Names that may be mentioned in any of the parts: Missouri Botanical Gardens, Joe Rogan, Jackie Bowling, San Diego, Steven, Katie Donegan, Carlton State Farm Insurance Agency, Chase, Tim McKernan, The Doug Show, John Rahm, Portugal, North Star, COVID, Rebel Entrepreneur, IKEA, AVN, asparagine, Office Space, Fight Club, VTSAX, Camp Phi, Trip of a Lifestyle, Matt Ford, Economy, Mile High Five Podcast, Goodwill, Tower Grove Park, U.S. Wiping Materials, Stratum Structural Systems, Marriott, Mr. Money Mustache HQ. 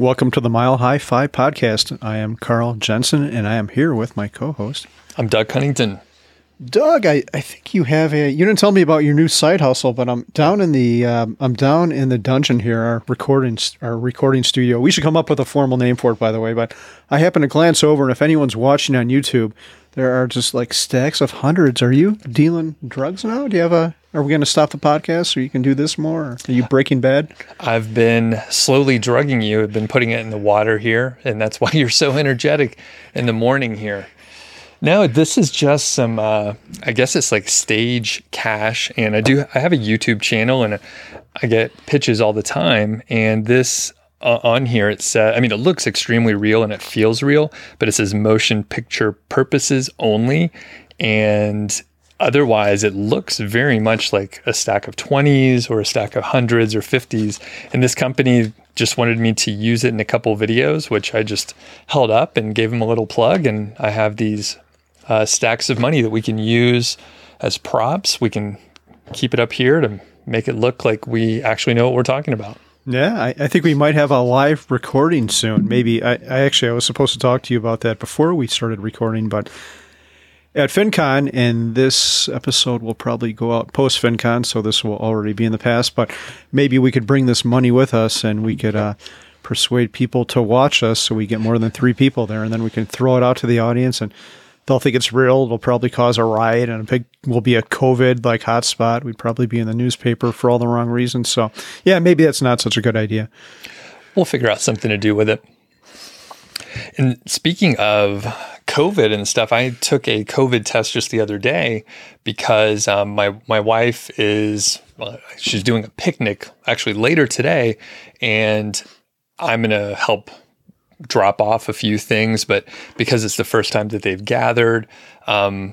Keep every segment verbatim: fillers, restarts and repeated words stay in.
Welcome to the Mile High Five Podcast. I am Carl Jensen, and I am here with my co-host. I'm Doug Huntington. Doug, I, I think you have a, you didn't tell me about your new side hustle, but I'm down in the, um, I'm down in the dungeon here, our recording, our recording studio. We should come up with a formal name for it, by the way, but I happen to glance over, and if anyone's watching on YouTube, there are just like stacks of hundreds. Are you dealing drugs now? Do you have a, are we going to stop the podcast so you can do this more? Or are you Breaking Bad? I've been slowly drugging you. I've been putting it in the water here, and that's why you're so energetic in the morning here. No, this is just some, uh, I guess it's like stage cash. And I do, I have a YouTube channel and I get pitches all the time. And this uh, on here, it's, uh, I mean, it looks extremely real and it feels real, but it says motion picture purposes only. And otherwise, it looks very much like a stack of twenties or a stack of hundreds or fifties. And this company just wanted me to use it in a couple videos, which I just held up and gave them a little plug. And I have these Uh, stacks of money that we can use as props. We can keep it up here to make it look like we actually know what we're talking about. Yeah, I, I think we might have a live recording soon. Maybe I, I actually I was supposed to talk to you about that before we started recording, but at FinCon, and this episode will probably go out post FinCon, so this will already be in the past. But maybe we could bring this money with us, and we could uh, persuade people to watch us, so we get more than three people there, and then we can throw it out to the audience and. They'll think it's real. It'll probably cause a riot, and a big will be a COVID like hotspot. We'd probably be in the newspaper for all the wrong reasons. So, yeah, maybe that's not such a good idea. We'll figure out something to do with it. And speaking of COVID and stuff, I took a COVID test just the other day because um, my my wife is uh, she's doing a picnic actually later today, and I'm gonna help. Drop off a few things, but because it's the first time that they've gathered, um,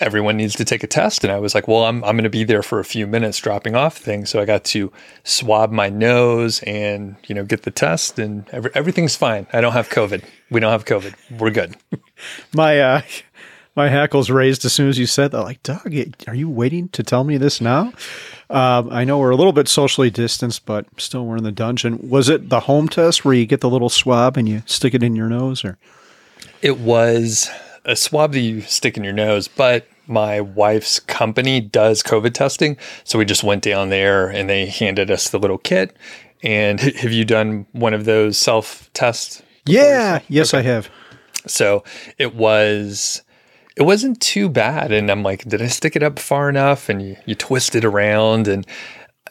everyone needs to take a test. And I was like, well, I'm, I'm going to be there for a few minutes dropping off things. So I got to swab my nose and, you know, get the test and every, everything's fine. I don't have COVID. We don't have COVID. We're good. my, uh, my hackles raised as soon as you said that, like, Doug, are you waiting to tell me this now? Um, I know we're a little bit socially distanced, but still we're in the dungeon. Was it the home test where you get the little swab and you stick it in your nose? Or it was a swab that you stick in your nose, but my wife's company does COVID testing. So we just went down there and they handed us the little kit. And have you done one of those self-tests? Yeah. Yes, okay. I have. So it was... It wasn't too bad. And I'm like, did I stick it up far enough? And you, you twist it around. And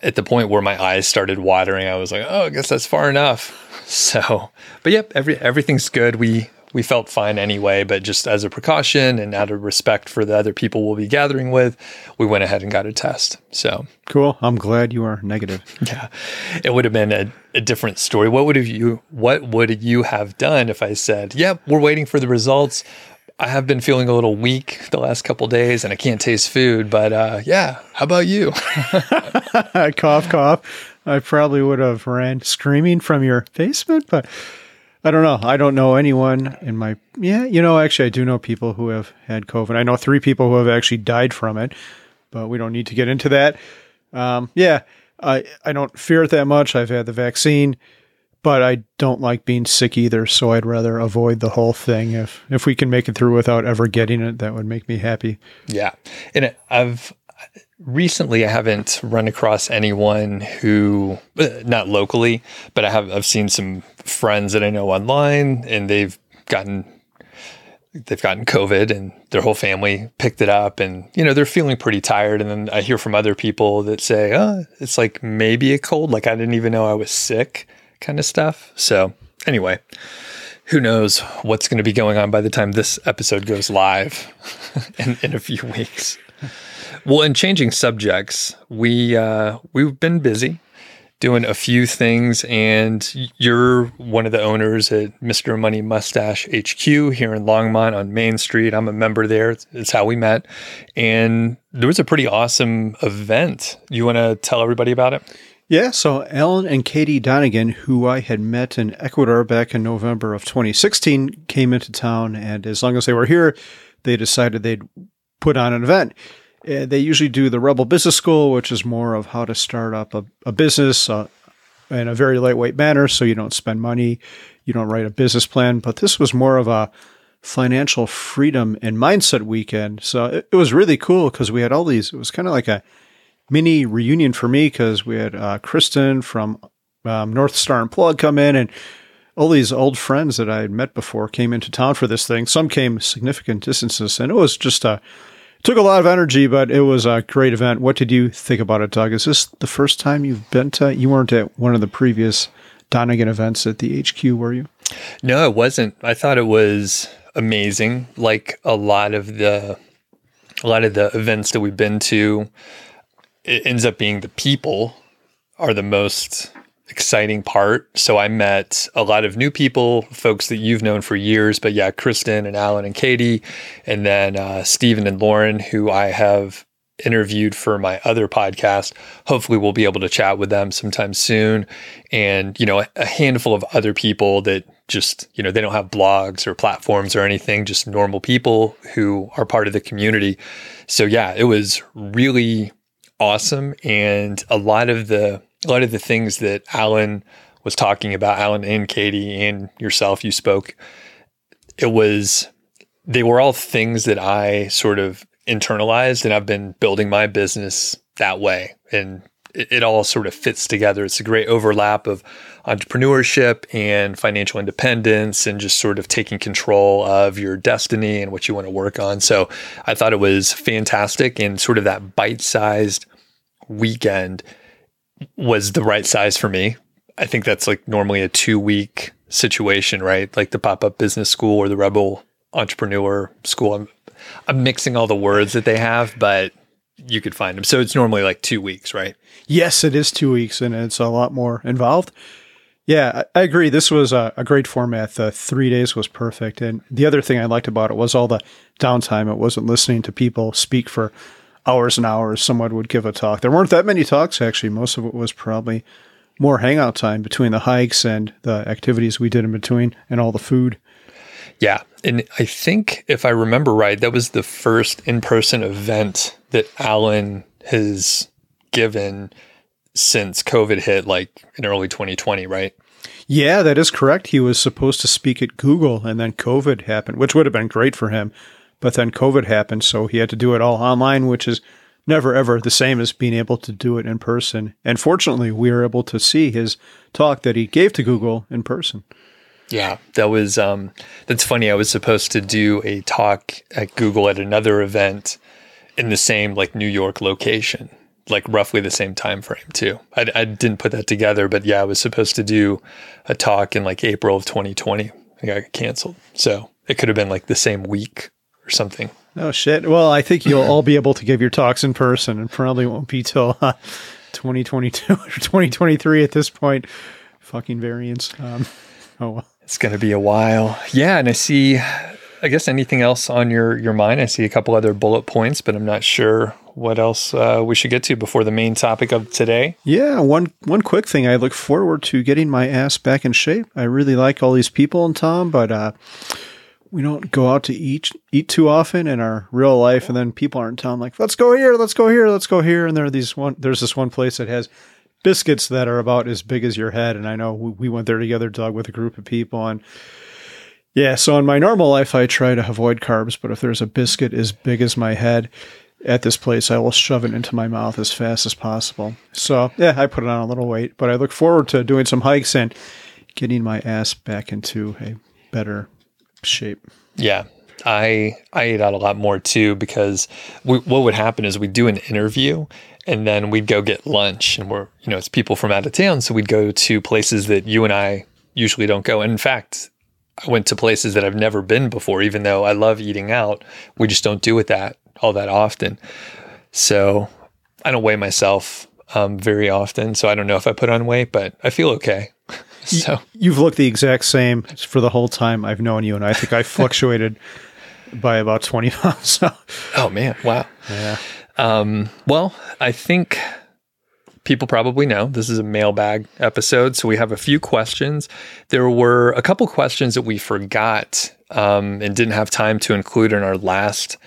at the point where my eyes started watering, I was like, oh, I guess that's far enough. So, but yep, every, everything's good. We, we felt fine anyway, but just as a precaution and out of respect for the other people we'll be gathering with, we went ahead and got a test. So cool. I'm glad you are negative. Yeah. It would have been a, a different story. What would have you, what would you have done if I said, yep, we're waiting for the results. I have been feeling a little weak the last couple of days and I can't taste food, but uh, yeah, how about you? Cough, cough. I probably would have ran screaming from your basement, but I don't know. I don't know anyone in my, yeah, you know, actually I do know people who have had COVID. I know three people who have actually died from it, but we don't need to get into that. Um, yeah, I, I don't fear it that much. I've had the vaccine. But I don't like being sick either, so I'd rather avoid the whole thing. If if we can make it through without ever getting it, that would make me happy. Yeah. And I've recently, I haven't run across anyone who, not locally, but I have, I've seen some friends that I know online and they've gotten they've gotten COVID and their whole family picked it up and, you know, they're feeling pretty tired. And then I hear from other people that say, oh, it's like maybe a cold. Like I didn't even know I was sick. Kind of stuff. So anyway, who knows what's going to be going on by the time this episode goes live in, in a few weeks. Well, in changing subjects, we, uh, we've been busy doing a few things and you're one of the owners at Mister Money Mustache H Q here in Longmont on Main Street. I'm a member there. It's, it's how we met. And there was a pretty awesome event. You want to tell everybody about it? Yeah, so Alan and Katie Donegan, who I had met in Ecuador back in November of twenty sixteen, came into town, and as long as they were here, they decided they'd put on an event. They usually do the Rebel Business School, which is more of how to start up a, a business, uh, in a very lightweight manner, so you don't spend money, you don't write a business plan. But this was more of a financial freedom and mindset weekend. So it, it was really cool because we had all these, it was kind of like a mini reunion for me because we had uh, Kristen from um, North Star and Plug come in, and all these old friends that I had met before came into town for this thing. Some came significant distances, and it was just a, it took a lot of energy, but it was a great event. What did you think about it, Doug? Is this the first time you've been to, you weren't at one of the previous Donegan events at the H Q, were you? No, it wasn't. I thought it was amazing. Like a lot of the, a lot of the events that we've been to, it ends up being the people are the most exciting part. So I met a lot of new people, folks that you've known for years, but yeah, Kristen and Alan and Katie, and then uh, Steven and Lauren, who I have interviewed for my other podcast. Hopefully we'll be able to chat with them sometime soon. And, you know, a handful of other people that just, you know, they don't have blogs or platforms or anything, just normal people who are part of the community. So yeah, it was really awesome. And a lot of the, a lot of the things that Alan was talking about, Alan and Katie and yourself, you spoke, it was, they were all things that I sort of internalized, and I've been building my business that way. And it, it all sort of fits together. It's a great overlap of entrepreneurship and financial independence and just sort of taking control of your destiny and what you want to work on. So I thought it was fantastic, and sort of that bite-sized weekend was the right size for me. I think that's like normally a two-week situation, right? Like the pop-up business school or the Rebel Entrepreneur School. I'm, I'm mixing all the words that they have, but you could find them. So it's normally like two weeks, right? Yes, it is two weeks, and it's a lot more involved. Yeah, I, I agree. This was a, a great format. The three days was perfect. And the other thing I liked about it was all the downtime. It wasn't listening to people speak for hours and hours. Someone would give a talk. There weren't that many talks, actually. Most of it was probably more hangout time between the hikes and the activities we did in between and all the food. Yeah. And I think if I remember right, that was the first in-person event that Alan has given since COVID hit, like in early twenty twenty, right? Yeah, that is correct. He was supposed to speak at Google, and then COVID happened, which would have been great for him. But then COVID happened, so he had to do it all online, which is never, ever the same as being able to do it in person. And fortunately, we were able to see his talk that he gave to Google in person. Yeah, that was, um, that's funny. I was supposed to do a talk at Google at another event in the same like New York location, like roughly the same time frame too. I, I didn't put that together, but yeah, I was supposed to do a talk in like April of twenty twenty. I got canceled. So it could have been like the same week or something. Oh, shit. Well, I think you'll all be able to give your talks in person, and probably won't be till uh, twenty twenty-two or twenty twenty-three at this point. Fucking variants. Um, oh, well. It's going to be a while. Yeah. And I see, I guess, anything else on your, your mind? I see a couple other bullet points, but I'm not sure what else uh, we should get to before the main topic of today. Yeah. One, one quick thing. I look forward to getting my ass back in shape. I really like all these people in town, but uh, we don't go out to eat, eat too often in our real life. And then people are in town like, let's go here, let's go here, let's go here. And there are these one, there's this one place that has biscuits that are about as big as your head. And I know we went there together, Doug, with a group of people. And yeah, so in my normal life, I try to avoid carbs. But if there's a biscuit as big as my head at this place, I will shove it into my mouth as fast as possible. So yeah, I put on a little weight. But I look forward to doing some hikes and getting my ass back into a better shape. Yeah. I I ate out a lot more too, because we, what would happen is we'd do an interview and then we'd go get lunch, and we're, you know, it's people from out of town. So we'd go to places that you and I usually don't go. And in fact, I went to places that I've never been before, even though I love eating out. We just don't do it that all that often. So I don't weigh myself um, very often. So I don't know if I put on weight, but I feel okay. So you've looked the exact same for the whole time I've known you, and I think I fluctuated by about twenty pounds. So. Oh man! Wow. Yeah. Um, well, I think people probably know this is a mailbag episode, so we have a few questions. There were a couple questions that we forgot um, and didn't have time to include in our last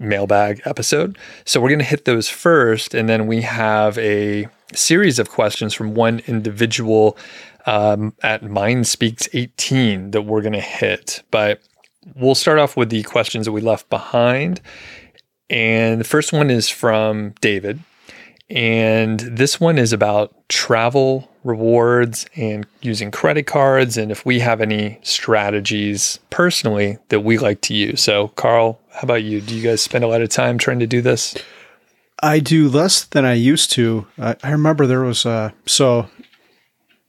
mailbag episode. So we're going to hit those first, and then we have a series of questions from one individual um, at MindSpeaks eighteen that we're going to hit. But we'll start off with the questions that we left behind. And the first one is from David. And this one is about travel rewards and using credit cards, and if we have any strategies personally that we like to use. So, Carl, how about you? Do you guys spend a lot of time trying to do this? I do less than I used to. I, I remember there was a – so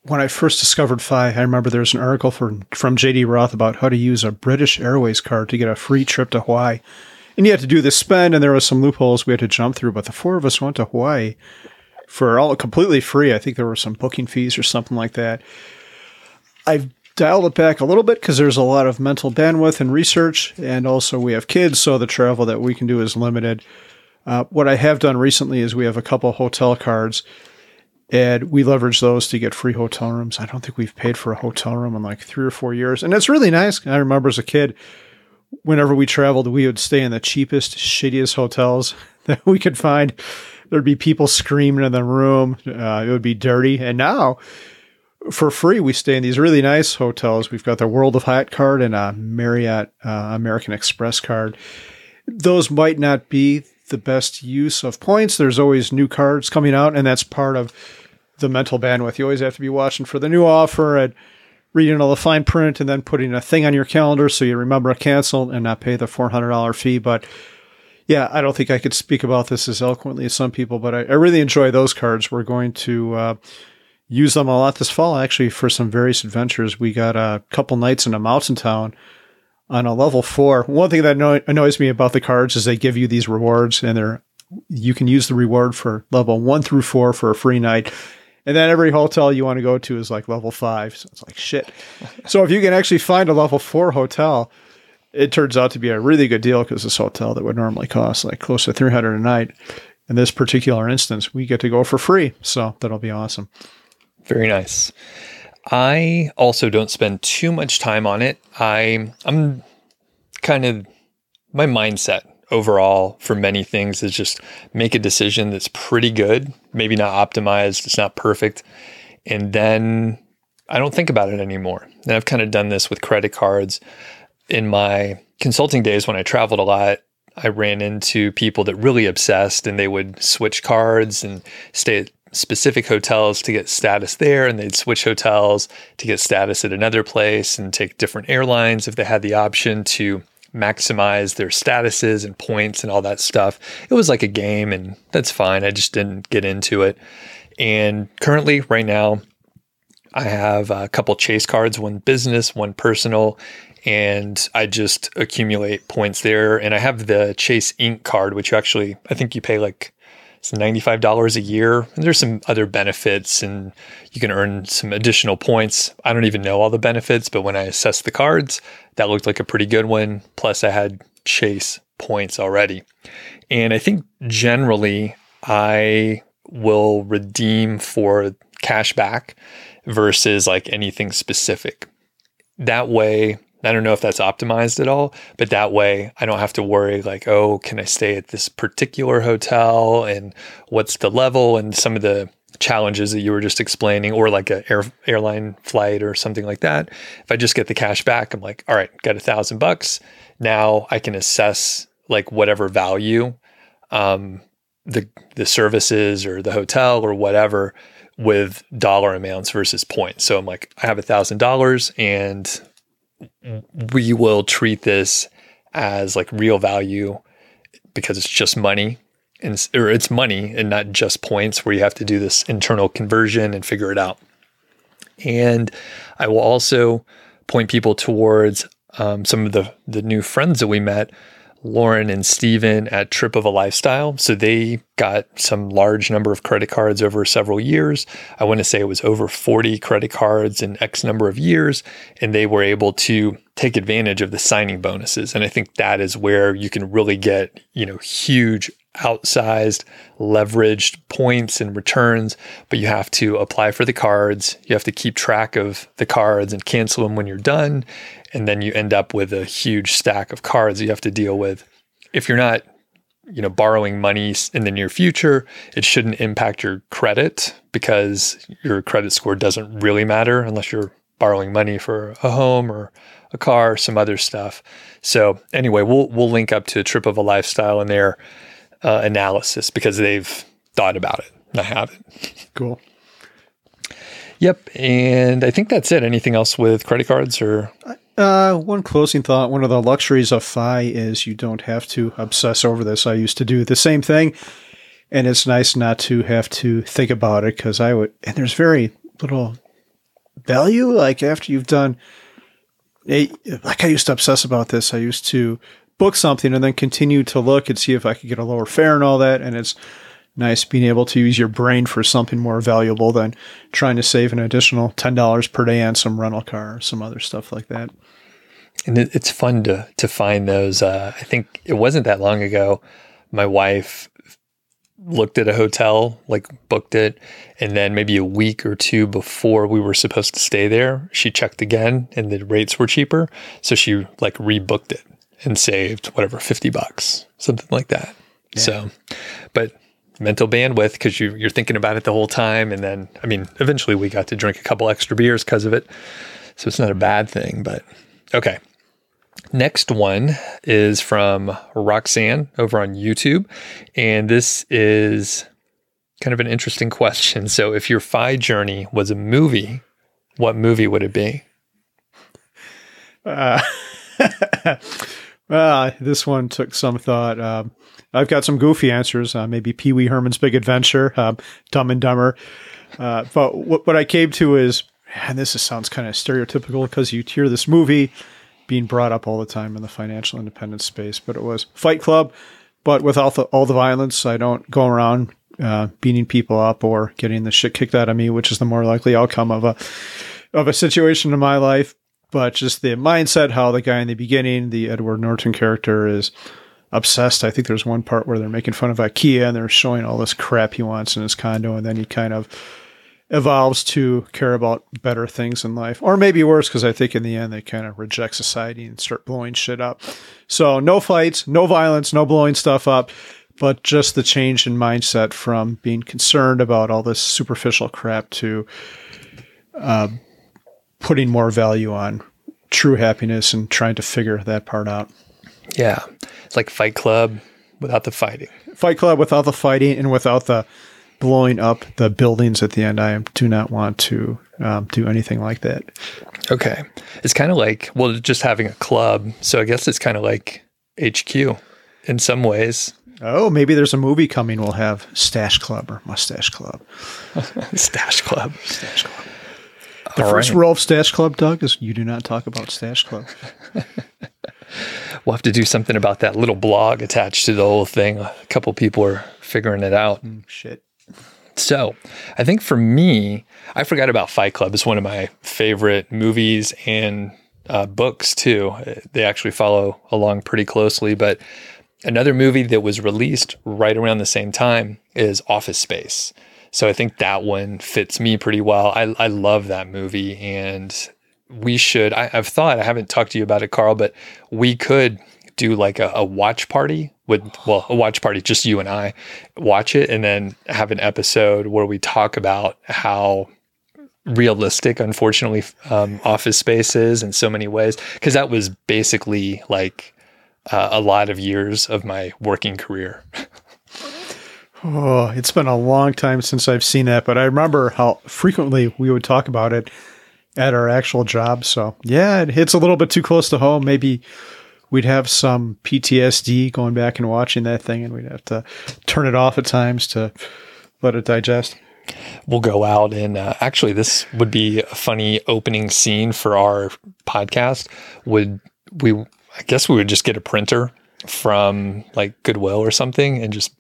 when I first discovered F I, I remember there was an article for, from J D. Roth about how to use a British Airways card to get a free trip to Hawaii. And you had to do this spend, and there was some loopholes we had to jump through. But the four of us went to Hawaii for all completely free. I think there were some booking fees or something like that. I've dialed it back a little bit because there's a lot of mental bandwidth and research, and also we have kids, so the travel that we can do is limited. Uh, what I have done recently is we have a couple hotel cards, and we leverage those to get free hotel rooms. I don't think we've paid for a hotel room in like three or four years, and it's really nice. I remember as a kid, whenever we traveled, we would stay in the cheapest, shittiest hotels that we could find. There'd be people screaming in the room. Uh, it would be dirty. And now, for free, we stay in these really nice hotels. We've got the World of Hyatt card and a Marriott uh, American Express card. Those might not be the best use of points. There's always new cards coming out, and that's part of the mental bandwidth. You always have to be watching for the new offer and reading all the fine print and then putting a thing on your calendar so you remember to cancel and not pay the four hundred dollars fee. But yeah, I don't think I could speak about this as eloquently as some people, but I, I really enjoy those cards. We're going to uh, use them a lot this fall, actually, for some various adventures. We got a couple nights in a mountain town on a level four. One thing that anno- annoys me about the cards is they give you these rewards, and they're you can use the reward for level one through four for a free night. And then every hotel you want to go to is like level five. So it's like, shit. So if you can actually find a level four hotel, it turns out to be a really good deal, because this hotel that would normally cost like close to three hundred dollars a night, in this particular instance, we get to go for free. So that'll be awesome. Very nice. I also don't spend too much time on it. I, I'm kind of, my mindset overall for many things is just make a decision that's pretty good, maybe not optimized, it's not perfect, and then I don't think about it anymore. And I've kind of done this with credit cards. In my consulting days when I traveled a lot, I ran into people that really obsessed, and they would switch cards and stay at specific hotels to get status there, and they'd switch hotels to get status at another place, and take different airlines if they had the option to maximize their statuses and points and all that stuff. It was like a game, and that's fine. I just didn't get into it. And currently, right now, I have a couple Chase cards, one business, one personal, and I just accumulate points there. And I have the Chase Ink card, which actually, I think you pay like it's ninety-five dollars a year. And there's some other benefits, and you can earn some additional points. I don't even know all the benefits, but when I assessed the cards, that looked like a pretty good one. Plus, I had Chase points already. And I think generally, I will redeem for cash back versus like anything specific. That way, I don't know if that's optimized at all, but that way I don't have to worry like, oh, can I stay at this particular hotel, and what's the level, and some of the challenges that you were just explaining, or like an air, airline flight or something like that. If I just get the cash back, I'm like, all right, got a thousand bucks. Now I can assess like whatever value um, the the services or the hotel or whatever with dollar amounts versus points. So I'm like, I have a thousand dollars and we will treat this as like real value, because it's just money, and or it's money and not just points, where you have to do this internal conversion and figure it out. And I will also point people towards um, some of the, the new friends that we met, Lauren and Steven at Trip of a Lifestyle. So they got some large number of credit cards over several years. I want to say it was over forty credit cards in X number of years. And they were able to take advantage of the signing bonuses. And I think that is where you can really get, you know, huge outsized leveraged points and returns, but you have to apply for the cards. You have to keep track of the cards and cancel them when you're done. And then you end up with a huge stack of cards you have to deal with. If you're not you know, borrowing money in the near future, it shouldn't impact your credit because your credit score doesn't really matter unless you're borrowing money for a home or a car, or some other stuff. So anyway, we'll we'll link up to Trip of a Lifestyle and their uh, analysis because they've thought about it. And I haven't. Cool. Yep. And I think that's it. Anything else with credit cards or? Uh, one closing thought. One of the luxuries of F I is you don't have to obsess over this. I used to do the same thing, and it's nice not to have to think about it because I would, and there's very little value. Like after you've done, like I used to obsess about this. I used to book something and then continue to look and see if I could get a lower fare and all that. And it's nice being able to use your brain for something more valuable than trying to save an additional ten dollars per day on some rental car or some other stuff like that. And it, it's fun to to find those. Uh, I think it wasn't that long ago, my wife looked at a hotel, like booked it, and then maybe a week or two before we were supposed to stay there, she checked again and the rates were cheaper. So she like rebooked it and saved whatever, fifty bucks, something like that. Yeah. So, but... mental bandwidth because you, you're thinking about it the whole time. And then, I mean, eventually we got to drink a couple extra beers because of it. So it's not a bad thing, but okay. Next one is from Roxanne over on YouTube. And this is kind of an interesting question. So if your F I journey was a movie, what movie would it be? Uh, well, this one took some thought. Um, I've got some goofy answers, uh, maybe Pee Wee Herman's Big Adventure, um, Dumb and Dumber. Uh, but what, what I came to is, and this is, sounds kind of stereotypical because you hear this movie being brought up all the time in the financial independence space, but it was Fight Club, but without the, all the violence. I don't go around uh, beating people up or getting the shit kicked out of me, which is the more likely outcome of a of a situation in my life. But just the mindset, how the guy in the beginning, the Edward Norton character is obsessed. I think there's one part where they're making fun of IKEA and they're showing all this crap he wants in his condo. And then he kind of evolves to care about better things in life, or maybe worse. Cause I think in the end they kind of reject society and start blowing shit up. So no fights, no violence, no blowing stuff up, but just the change in mindset from being concerned about all this superficial crap to, uh, putting more value on true happiness and trying to figure that part out. Yeah. It's like Fight Club without the fighting. Fight Club without the fighting and without the blowing up the buildings at the end. I do not want to um, do anything like that. Okay. It's kind of like, well, just having a club. So I guess it's kind of like H Q in some ways. Oh, maybe there's a movie coming. We'll have Stash Club or Mustache Club. Stash Club. Stash Club. The All first right. rule of Stash Club, Doug, is you do not talk about Stash Club. We'll have to do something about that little blog attached to the whole thing. A couple people are figuring it out. Mm, shit. So I think for me, I forgot about Fight Club. It's one of my favorite movies and uh, books too. They actually follow along pretty closely. But another movie that was released right around the same time is Office Space. So I think that one fits me pretty well. I, I love that movie, and we should, I, I've thought, I haven't talked to you about it, Carl, but we could do like a, a watch party with, well, a watch party, just you and I watch it and then have an episode where we talk about how realistic, unfortunately, um, Office Space is in so many ways. Cause that was basically like uh, a lot of years of my working career. Oh, it's been a long time since I've seen that, but I remember how frequently we would talk about it at our actual job. So yeah, it hits a little bit too close to home. Maybe we'd have some P T S D going back and watching that thing, and we'd have to turn it off at times to let it digest. We'll go out and uh, actually this would be a funny opening scene for our podcast. Would we, I guess we would just get a printer from like Goodwill or something and just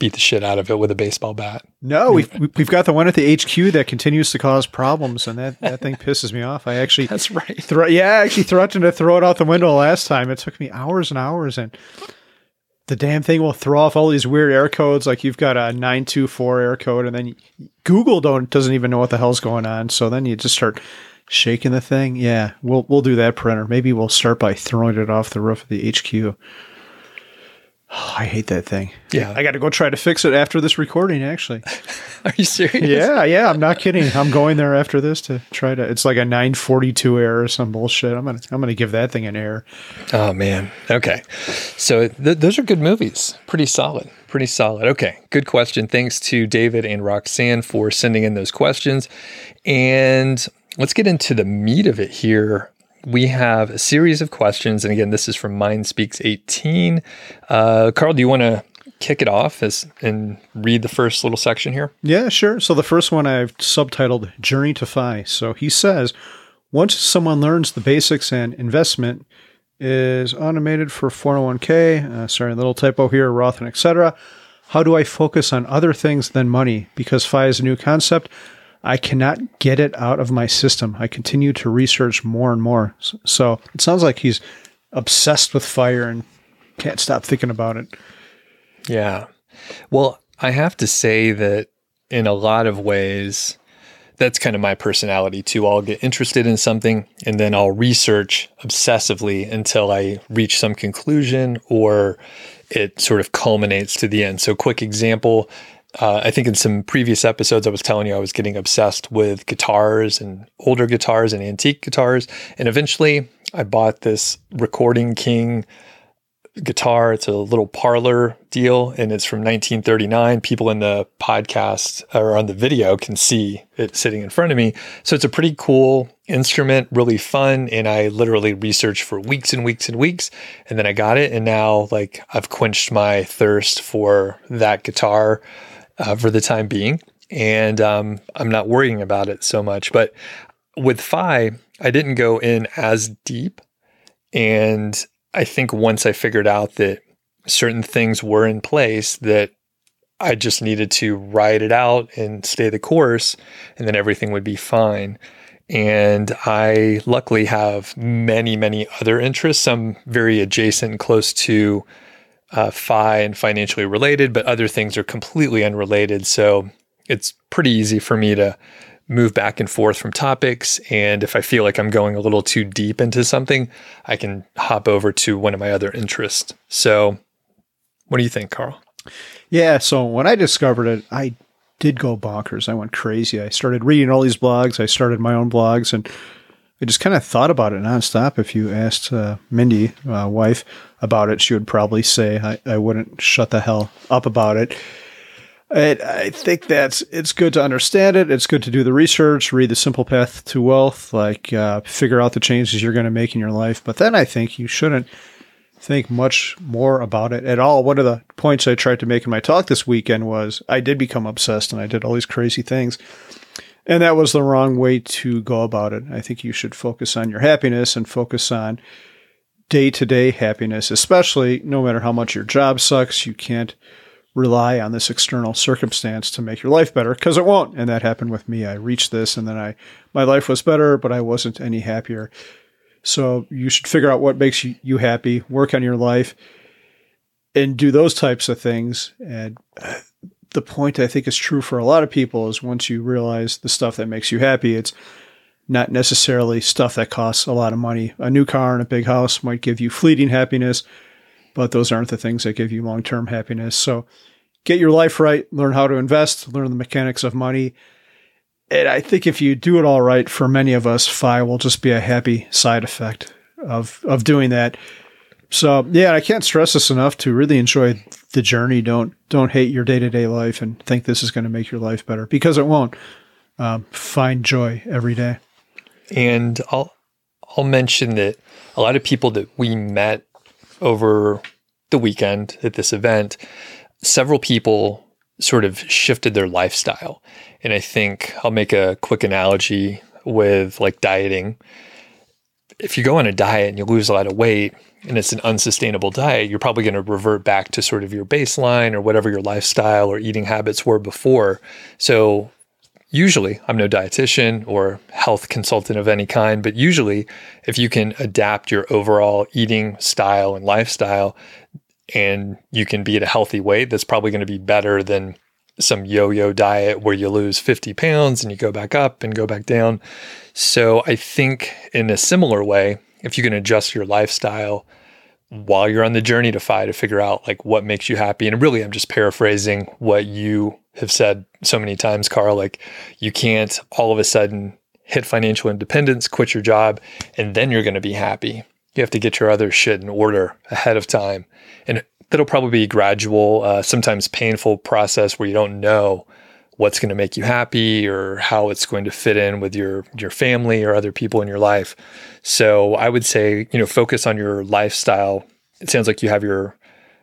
beat the shit out of it with a baseball bat. No, we've, we've got the one at the H Q that continues to cause problems, and that, that thing pisses me off. I actually... That's right. Thro- yeah, I actually threatened to throw it out the window last time. It took me hours and hours, and the damn thing will throw off all these weird air codes, like you've got a nine two four air code, and then Google don't doesn't even know what the hell's going on, so then you just start shaking the thing. Yeah, we'll we'll do that printer. Maybe we'll start by throwing it off the roof of the H Q. Oh, I hate that thing. Yeah. I got to go try to fix it after this recording, actually. Are you serious? Yeah, yeah. I'm not kidding. I'm going there after this to try to, it's like a nine forty-two error or some bullshit. I'm going to I'm gonna give that thing an error. Oh, man. Okay. So th- those are good movies. Pretty solid. Pretty solid. Okay. Good question. Thanks to David and Roxanne for sending in those questions. And let's get into the meat of it here. We have a series of questions. And again, this is from Mind Speaks eighteen. Uh, Carl, do you want to kick it off as, and read the first little section here? Yeah, sure. So the first one I've subtitled Journey to F I. So he says, once someone learns the basics and investment is automated for four oh one k, uh, sorry, little typo here, Roth and et cetera, how do I focus on other things than money? Because F I is a new concept. I cannot get it out of my system. I continue to research more and more. So it sounds like he's obsessed with fire and can't stop thinking about it. Yeah. Well, I have to say that in a lot of ways, that's kind of my personality too. I'll get interested in something and then I'll research obsessively until I reach some conclusion or it sort of culminates to the end. So quick example, Uh, I think in some previous episodes, I was telling you I was getting obsessed with guitars and older guitars and antique guitars. And eventually I bought this Recording King guitar. It's a little parlor deal and it's from nineteen thirty-nine. People in the podcast or on the video can see it sitting in front of me. So it's a pretty cool instrument, really fun. And I literally researched for weeks and weeks and weeks. And then I got it. And now like I've quenched my thirst for that guitar. Uh, for the time being, and um, I'm not worrying about it so much. But with F I, I didn't go in as deep. And I think once I figured out that certain things were in place that I just needed to ride it out and stay the course, and then everything would be fine. And I luckily have many, many other interests, some very adjacent, close to Uh, F I and financially related, but other things are completely unrelated. So it's pretty easy for me to move back and forth from topics. And if I feel like I'm going a little too deep into something, I can hop over to one of my other interests. So what do you think, Carl? Yeah. So when I discovered it, I did go bonkers. I went crazy. I started reading all these blogs. I started my own blogs and I just kind of thought about it nonstop. If you asked uh, Mindy, my wife, about it, she would probably say I, I wouldn't shut the hell up about it. And I think that's it's good to understand it. It's good to do the research, read The Simple Path to Wealth, like uh, figure out the changes you're going to make in your life. But then I think you shouldn't think much more about it at all. One of the points I tried to make in my talk this weekend was I did become obsessed and I did all these crazy things. And that was the wrong way to go about it. I think you should focus on your happiness and focus on day-to-day happiness, especially no matter how much your job sucks, you can't rely on this external circumstance to make your life better because it won't. And that happened with me. I reached this and then I, my life was better, but I wasn't any happier. So you should figure out what makes you happy, work on your life, and do those types of things. And the point I think is true for a lot of people is once you realize the stuff that makes you happy, it's not necessarily stuff that costs a lot of money. A new car and a big house might give you fleeting happiness, but those aren't the things that give you long-term happiness. So get your life right, learn how to invest, learn the mechanics of money. And I think if you do it all right, for many of us, F I will just be a happy side effect of, of doing that. So yeah, I can't stress this enough to really enjoy the journey. Don't don't hate your day-to-day life and think this is going to make your life better because it won't. Um, find joy every day. And I'll I'll mention that a lot of people that we met over the weekend at this event, several people sort of shifted their lifestyle. And I think I'll make a quick analogy with like dieting. If you go on a diet and you lose a lot of weight, and it's an unsustainable diet, you're probably going to revert back to sort of your baseline or whatever your lifestyle or eating habits were before. So usually, I'm no dietitian or health consultant of any kind, but usually if you can adapt your overall eating style and lifestyle and you can be at a healthy weight, that's probably going to be better than some yo-yo diet where you lose fifty pounds and you go back up and go back down. So I think in a similar way, if you can adjust your lifestyle while you're on the journey to F I to figure out like what makes you happy. And really, I'm just paraphrasing what you have said so many times, Carl, like you can't all of a sudden hit financial independence, quit your job, and then you're going to be happy. You have to get your other shit in order ahead of time. And that'll probably be a gradual, uh, sometimes painful process where you don't know what's going to make you happy or how it's going to fit in with your your family or other people in your life. So I would say, you know, focus on your lifestyle. It sounds like you have your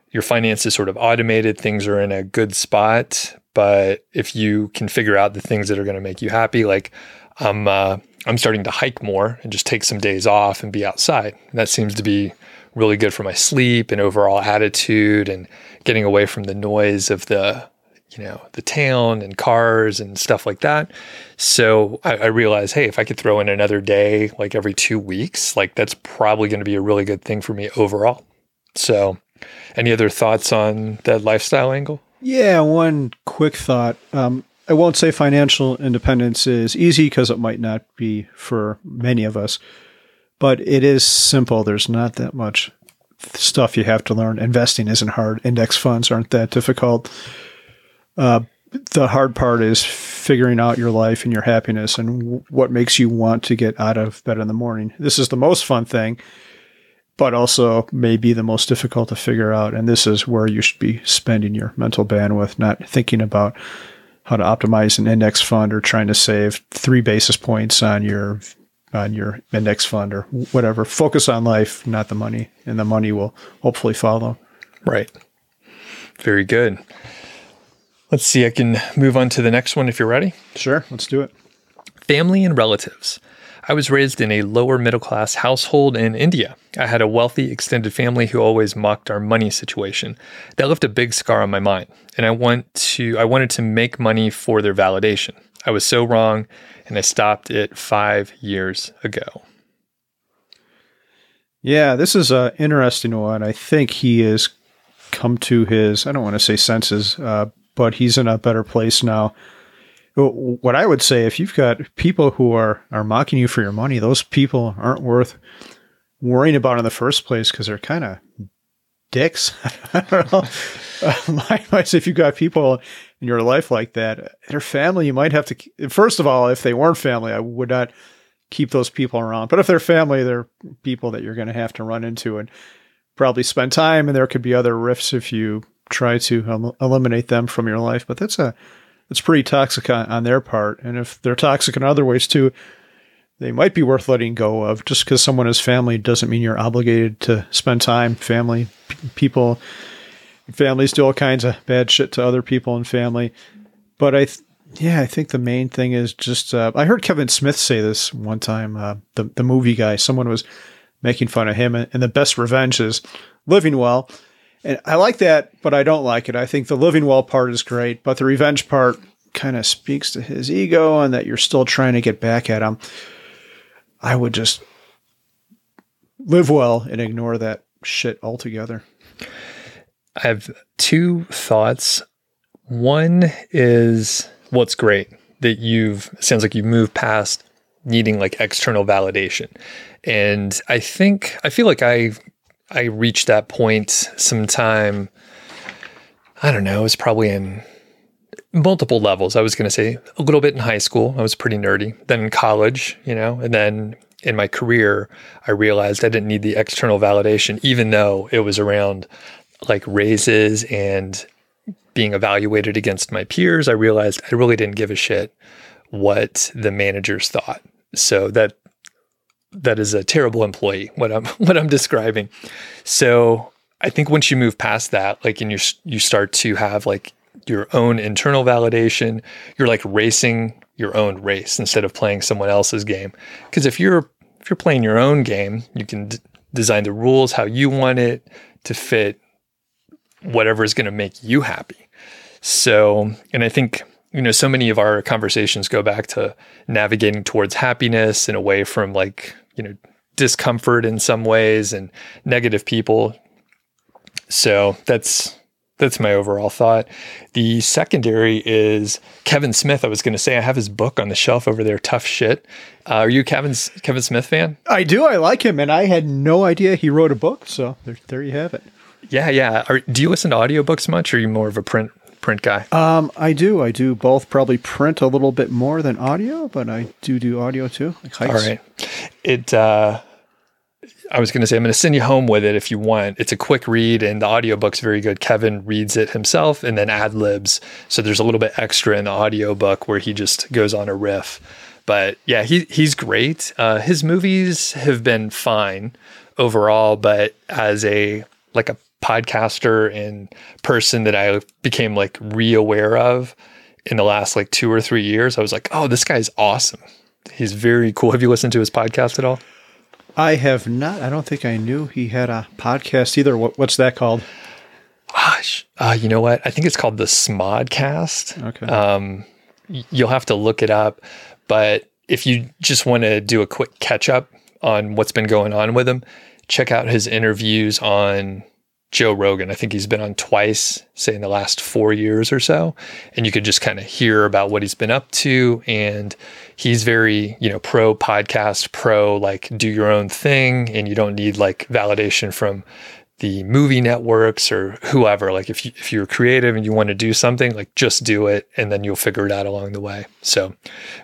your finances sort of automated. Things are in a good spot. But if you can figure out the things that are going to make you happy, like I'm uh, I'm starting to hike more and just take some days off and be outside. And that seems to be really good for my sleep and overall attitude and getting away from the noise of the you know, the town and cars and stuff like that. So I, I realized, hey, if I could throw in another day, like every two weeks, like that's probably going to be a really good thing for me overall. So any other thoughts on that lifestyle angle? Yeah. One quick thought. Um, I won't say financial independence is easy because it might not be for many of us, but it is simple. There's not that much stuff you have to learn. Investing isn't hard. Index funds aren't that difficult. Uh, the hard part is figuring out your life and your happiness and w- what makes you want to get out of bed in the morning. This is the most fun thing, but also may be the most difficult to figure out. And this is where you should be spending your mental bandwidth, not thinking about how to optimize an index fund or trying to save three basis points on your, on your index fund or whatever. Focus on life, not the money, and the money will hopefully follow. Right. Very good. Let's see, I can move on to the next one if you're ready. Sure, let's do it. Family and relatives. I was raised in a lower middle class household in India. I had a wealthy extended family who always mocked our money situation. That left a big scar on my mind, and I want to I wanted to make money for their validation. I was so wrong, and I stopped it five years ago. Yeah, this is an interesting one. I think he has come to his, I don't want to say senses, uh, but he's in a better place now. What I would say, if you've got people who are, are mocking you for your money, those people aren't worth worrying about in the first place because they're kind of dicks. I don't know. My advice, if you've got people in your life like that, their family, you might have to – first of all, if they weren't family, I would not keep those people around. But if they're family, they're people that you're going to have to run into and probably spend time, and there could be other rifts if you – try to um, eliminate them from your life, but that's a, it's pretty toxic on, on their part. And if they're toxic in other ways too, they might be worth letting go of. Just because someone is family doesn't mean you're obligated to spend time. Family, p- people, families do all kinds of bad shit to other people in family. But I, th- yeah, I think the main thing is just, uh, I heard Kevin Smith say this one time, uh, the, the movie guy, someone was making fun of him, and, and the best revenge is living well. And I like that, but I don't like it. I think the living well part is great, but the revenge part kind of speaks to his ego and that you're still trying to get back at him. I would just live well and ignore that shit altogether. I have two thoughts. One is, well, it's great that you've, it sounds like you've moved past needing like external validation. And I think, I feel like I I reached that point sometime, I don't know, it was probably in multiple levels. I was going to say a little bit in high school. I was pretty nerdy. Then in college, you know, and then in my career, I realized I didn't need the external validation, even though it was around like raises and being evaluated against my peers. I realized I really didn't give a shit what the managers thought. So that That is a terrible employee, what I'm what I'm describing. So I think once you move past that, like, and you you start to have like your own internal validation, you're like racing your own race instead of playing someone else's game. Because if you're if you're playing your own game, you can d- design the rules how you want it to fit whatever is going to make you happy. So, and I think, you know, so many of our conversations go back to navigating towards happiness and away from like, you know, discomfort in some ways and negative people. So that's that's my overall thought. The secondary is Kevin Smith. I was going to say, I have his book on the shelf over there, Tough Shit. Uh, are you a Kevin, Kevin Smith fan? I do. I like him. And I had no idea he wrote a book. So there, there you have it. Yeah, yeah. Are, do you listen to audiobooks much, or are you more of a print print guy? Um, I do. I do both. Probably print a little bit more than audio, but I do do audio too. Like hikes. All right. It. Uh, I was going to say, I'm going to send you home with it if you want. It's a quick read, and the audiobook's very good. Kevin reads it himself and then ad-libs. So there's a little bit extra in the audiobook where he just goes on a riff. But yeah, he he's great. Uh, his movies have been fine overall, but as a like a podcaster and person that I became like re-aware of in the last like two or three years, I was like, oh, this guy's awesome. He's very cool. Have you listened to his podcast at all? I have not. I don't think I knew he had a podcast either. What, what's that called? Gosh, uh, you know what? I think it's called the Smodcast. Okay. Um, you'll have to look it up. But if you just want to do a quick catch up on what's been going on with him, check out his interviews on Joe Rogan. I think he's been on twice, say in the last four years or so. And you could just kind of hear about what he's been up to. And he's very, you know, pro podcast, pro like do your own thing. And you don't need like validation from the movie networks or whoever. Like if you, if you're creative and you want to do something, like just do it. And then you'll figure it out along the way. So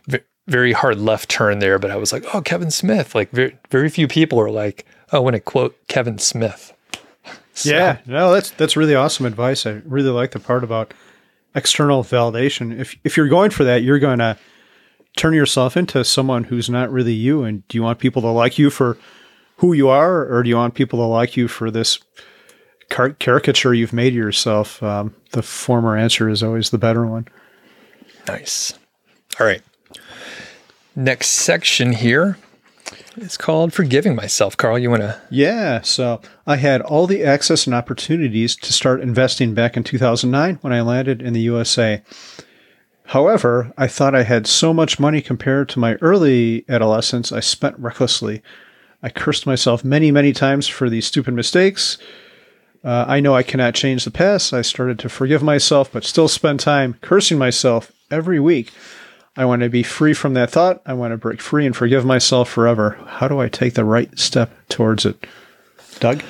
v- very hard left turn there. But I was like, oh, Kevin Smith. Like very, very few people are like, oh, I want to quote Kevin Smith. So. Yeah, no, that's that's really awesome advice. I really like the part about external validation. If if you're going for that, you're going to turn yourself into someone who's not really you. And do you want people to like you for who you are, or do you want people to like you for this car- caricature you've made of yourself? Um, the former answer is always the better one. Nice. All right. Next section here. It's called Forgiving Myself. Carl, you want to? Yeah. So I had all the access and opportunities to start investing back in two thousand nine when I landed in the U S A. However, I thought I had so much money compared to my early adolescence, I spent recklessly. I cursed myself many, many times for these stupid mistakes. Uh, I know I cannot change the past. I started to forgive myself, but still spend time cursing myself every week. I want to be free from that thought. I want to break free and forgive myself forever. How do I take the right step towards it? Doug?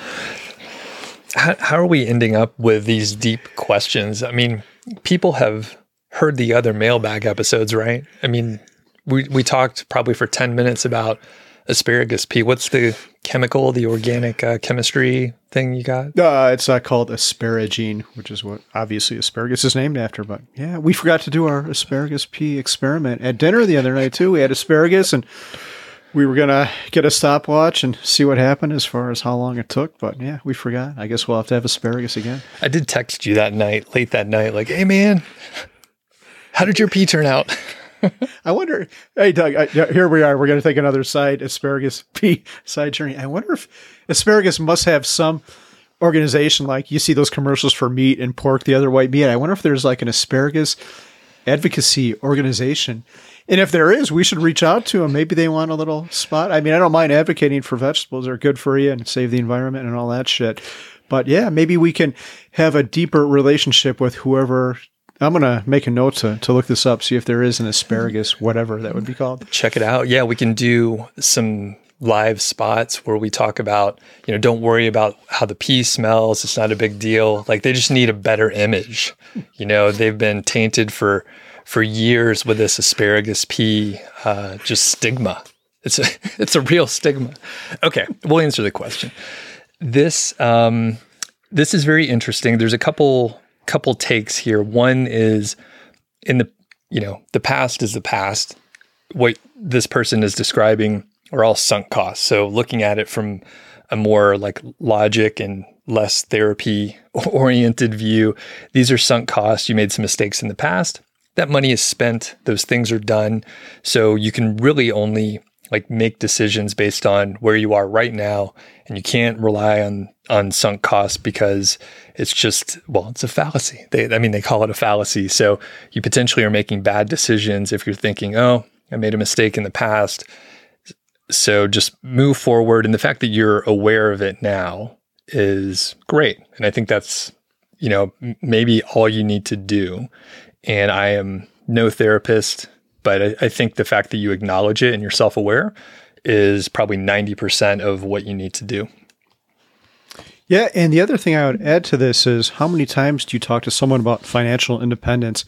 How, how are we ending up with these deep questions? I mean, people have heard the other mailbag episodes, right? I mean, we, we talked probably for ten minutes about asparagus pea. What's the chemical, the organic uh, chemistry thing you got? Uh, it's uh, called asparagine, which is what obviously asparagus is named after. But yeah, we forgot to do our asparagus pea experiment at dinner the other night too. We had asparagus and we were going to get a stopwatch and see what happened as far as how long it took. But yeah, we forgot. I guess we'll have to have asparagus again. I did text you that night, late that night, like, hey man, how did your pea turn out? I wonder, hey, Doug, I, here we are. We're going to take another side asparagus pea side journey. I wonder if asparagus must have some organization, like you see those commercials for meat and pork, the other white meat. I wonder if there's like an asparagus advocacy organization. And if there is, we should reach out to them. Maybe they want a little spot. I mean, I don't mind advocating for vegetables. They're good for you and save the environment and all that shit. But yeah, maybe we can have a deeper relationship with whoever. I'm going to make a note to, to look this up, see if there is an asparagus, whatever that would be called. Check it out. Yeah, we can do some live spots where we talk about, you know, don't worry about how the pea smells. It's not a big deal. Like they just need a better image. You know, they've been tainted for for years with this asparagus pea uh, just stigma. It's a, it's a real stigma. Okay, we'll answer the question. This um, this is very interesting. There's a couple... couple takes here. One is in the, you know, the past is the past. What this person is describing are all sunk costs. So looking at it from a more like logic and less therapy oriented view, these are sunk costs. You made some mistakes in the past. That money is spent. Those things are done. So you can really only like make decisions based on where you are right now. And you can't rely on, on sunk costs because it's just, well, it's a fallacy. They, I mean, they call it a fallacy. So you potentially are making bad decisions if you're thinking, oh, I made a mistake in the past. So just move forward. And the fact that you're aware of it now is great. And I think that's you know, maybe all you need to do. And I am no therapist, but I, I think the fact that you acknowledge it and you're self-aware is probably ninety percent of what you need to do. Yeah. And the other thing I would add to this is, how many times do you talk to someone about financial independence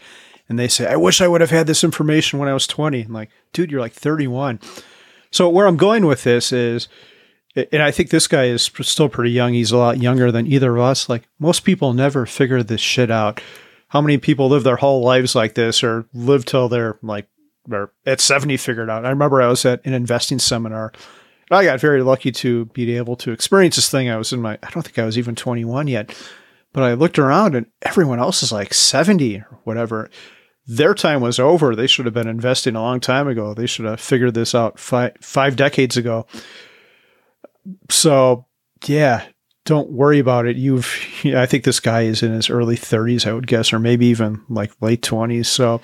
and they say, I wish I would have had this information when I was twenty. I'm like, dude, you're like thirty-one. So where I'm going with this is, and I think this guy is still pretty young. He's a lot younger than either of us. Like, most people never figure this shit out. How many people live their whole lives like this, or live till they're like, or at seventy figured out? I remember I was at an investing seminar. I got very lucky to be able to experience this thing. I was in my, I don't think I was even twenty-one yet, but I looked around and everyone else is like seventy or whatever. Their time was over. They should have been investing a long time ago. They should have figured this out five, five decades ago. So yeah, don't worry about it. You've, you know, I think this guy is in his early thirties, I would guess, or maybe even like late twenties. So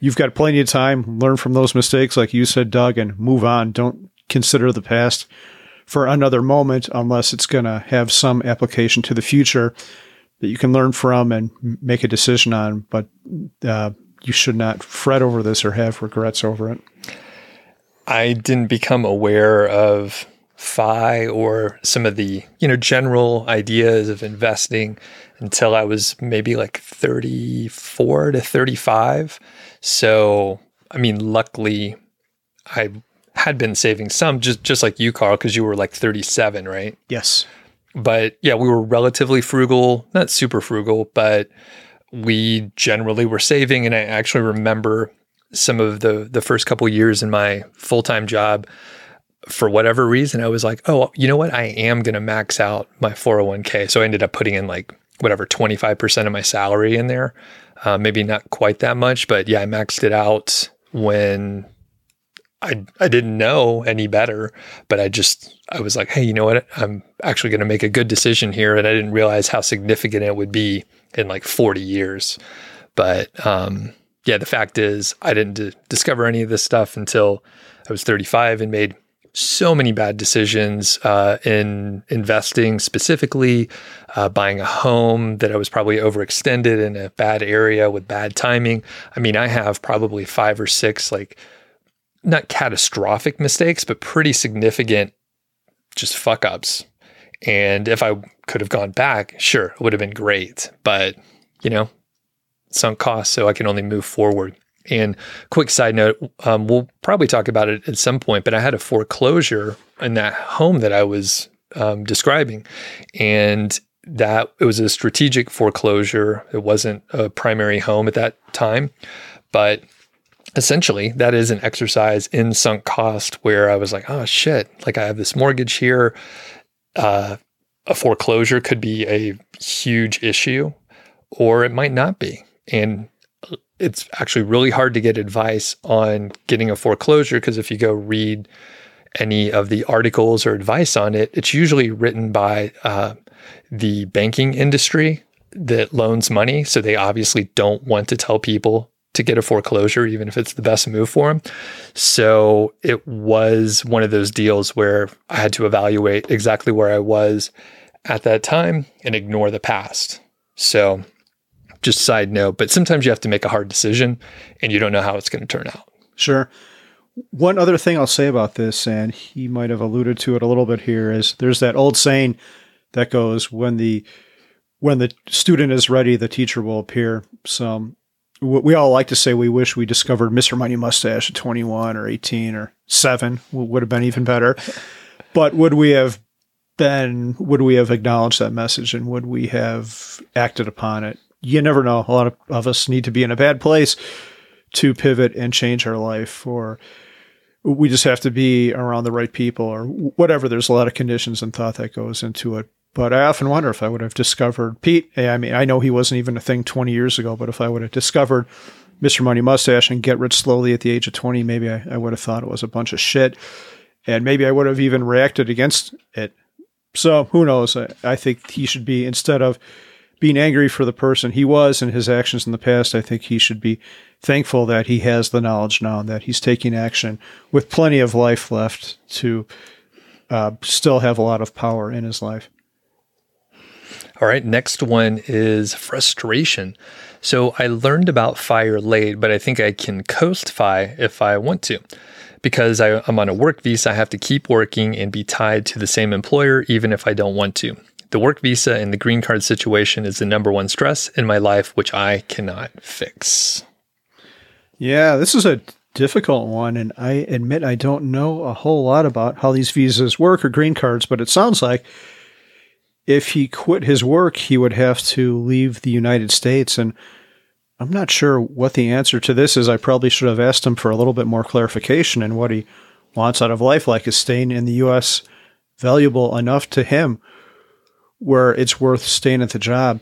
you've got plenty of time. Learn from those mistakes, like you said, Doug, and move on. Don't consider the past for another moment unless it's going to have some application to the future that you can learn from and make a decision on. But uh, you should not fret over this or have regrets over it. I didn't become aware of F I or some of the, you know, general ideas of investing until I was maybe like thirty-four to thirty-five. So, I mean, luckily I had been saving some, just, just like you, Carl, because you were like thirty-seven, right? Yes. But yeah, we were relatively frugal, not super frugal, but we generally were saving. And I actually remember some of the, the first couple of years in my full-time job, for whatever reason, I was like, oh, you know what? I am going to max out my four oh one k. So I ended up putting in like whatever, twenty-five percent of my salary in there. Uh, maybe not quite that much, but yeah, I maxed it out when I I didn't know any better, but I just, I was like, hey, you know what? I'm actually going to make a good decision here. And I didn't realize how significant it would be in like forty years. But um, yeah, the fact is I didn't d- discover any of this stuff until I was thirty-five and made so many bad decisions uh, in investing, specifically uh, buying a home that I was probably overextended in a bad area with bad timing. I mean, I have probably five or six, like, not catastrophic mistakes, but pretty significant just fuck ups. And if I could have gone back, sure, it would have been great. But, you know, sunk cost, so I can only move forward. And quick side note, um, we'll probably talk about it at some point, but I had a foreclosure in that home that I was um, describing. And that it was a strategic foreclosure. It wasn't a primary home at that time. But essentially, that is an exercise in sunk cost where I was like, oh, shit, like I have this mortgage here. Uh, a foreclosure could be a huge issue, or it might not be. And it's actually really hard to get advice on getting a foreclosure, because if you go read any of the articles or advice on it, it's usually written by uh, the banking industry that loans money. So they obviously don't want to tell people to get a foreclosure, even if it's the best move for them. So it was one of those deals where I had to evaluate exactly where I was at that time and ignore the past. So just side note, but sometimes you have to make a hard decision and you don't know how it's going to turn out. Sure. One other thing I'll say about this, and he might have alluded to it a little bit here, is there's that old saying that goes, when the when the student is ready, the teacher will appear. So we all like to say we wish we discovered Mister Money Mustache at twenty-one or eighteen or seven, would have been even better. But would we have been, would we have acknowledged that message, and would we have acted upon it? You never know. A lot of, of us need to be in a bad place to pivot and change our life, or we just have to be around the right people or whatever. There's a lot of conditions and thought that goes into it. But I often wonder if I would have discovered Pete. I mean, I know he wasn't even a thing twenty years ago, but if I would have discovered Mister Money Mustache and Get Rich Slowly at the age of twenty, maybe I, I would have thought it was a bunch of shit. And maybe I would have even reacted against it. So who knows? I, I think he should be, instead of being angry for the person he was and his actions in the past, I think he should be thankful that he has the knowledge now and that he's taking action with plenty of life left to uh, still have a lot of power in his life. All right, next one is frustration. So I learned about fire late, but I think I can coast-fi if I want to. Because I, I'm on a work visa, I have to keep working and be tied to the same employer even if I don't want to. The work visa and the green card situation is the number one stress in my life, which I cannot fix. Yeah, this is a difficult one, and I admit I don't know a whole lot about how these visas work or green cards, but it sounds like if he quit his work, he would have to leave the United States, and I'm not sure what the answer to this is. I probably should have asked him for a little bit more clarification and what he wants out of life, like is staying in the U S valuable enough to him where it's worth staying at the job.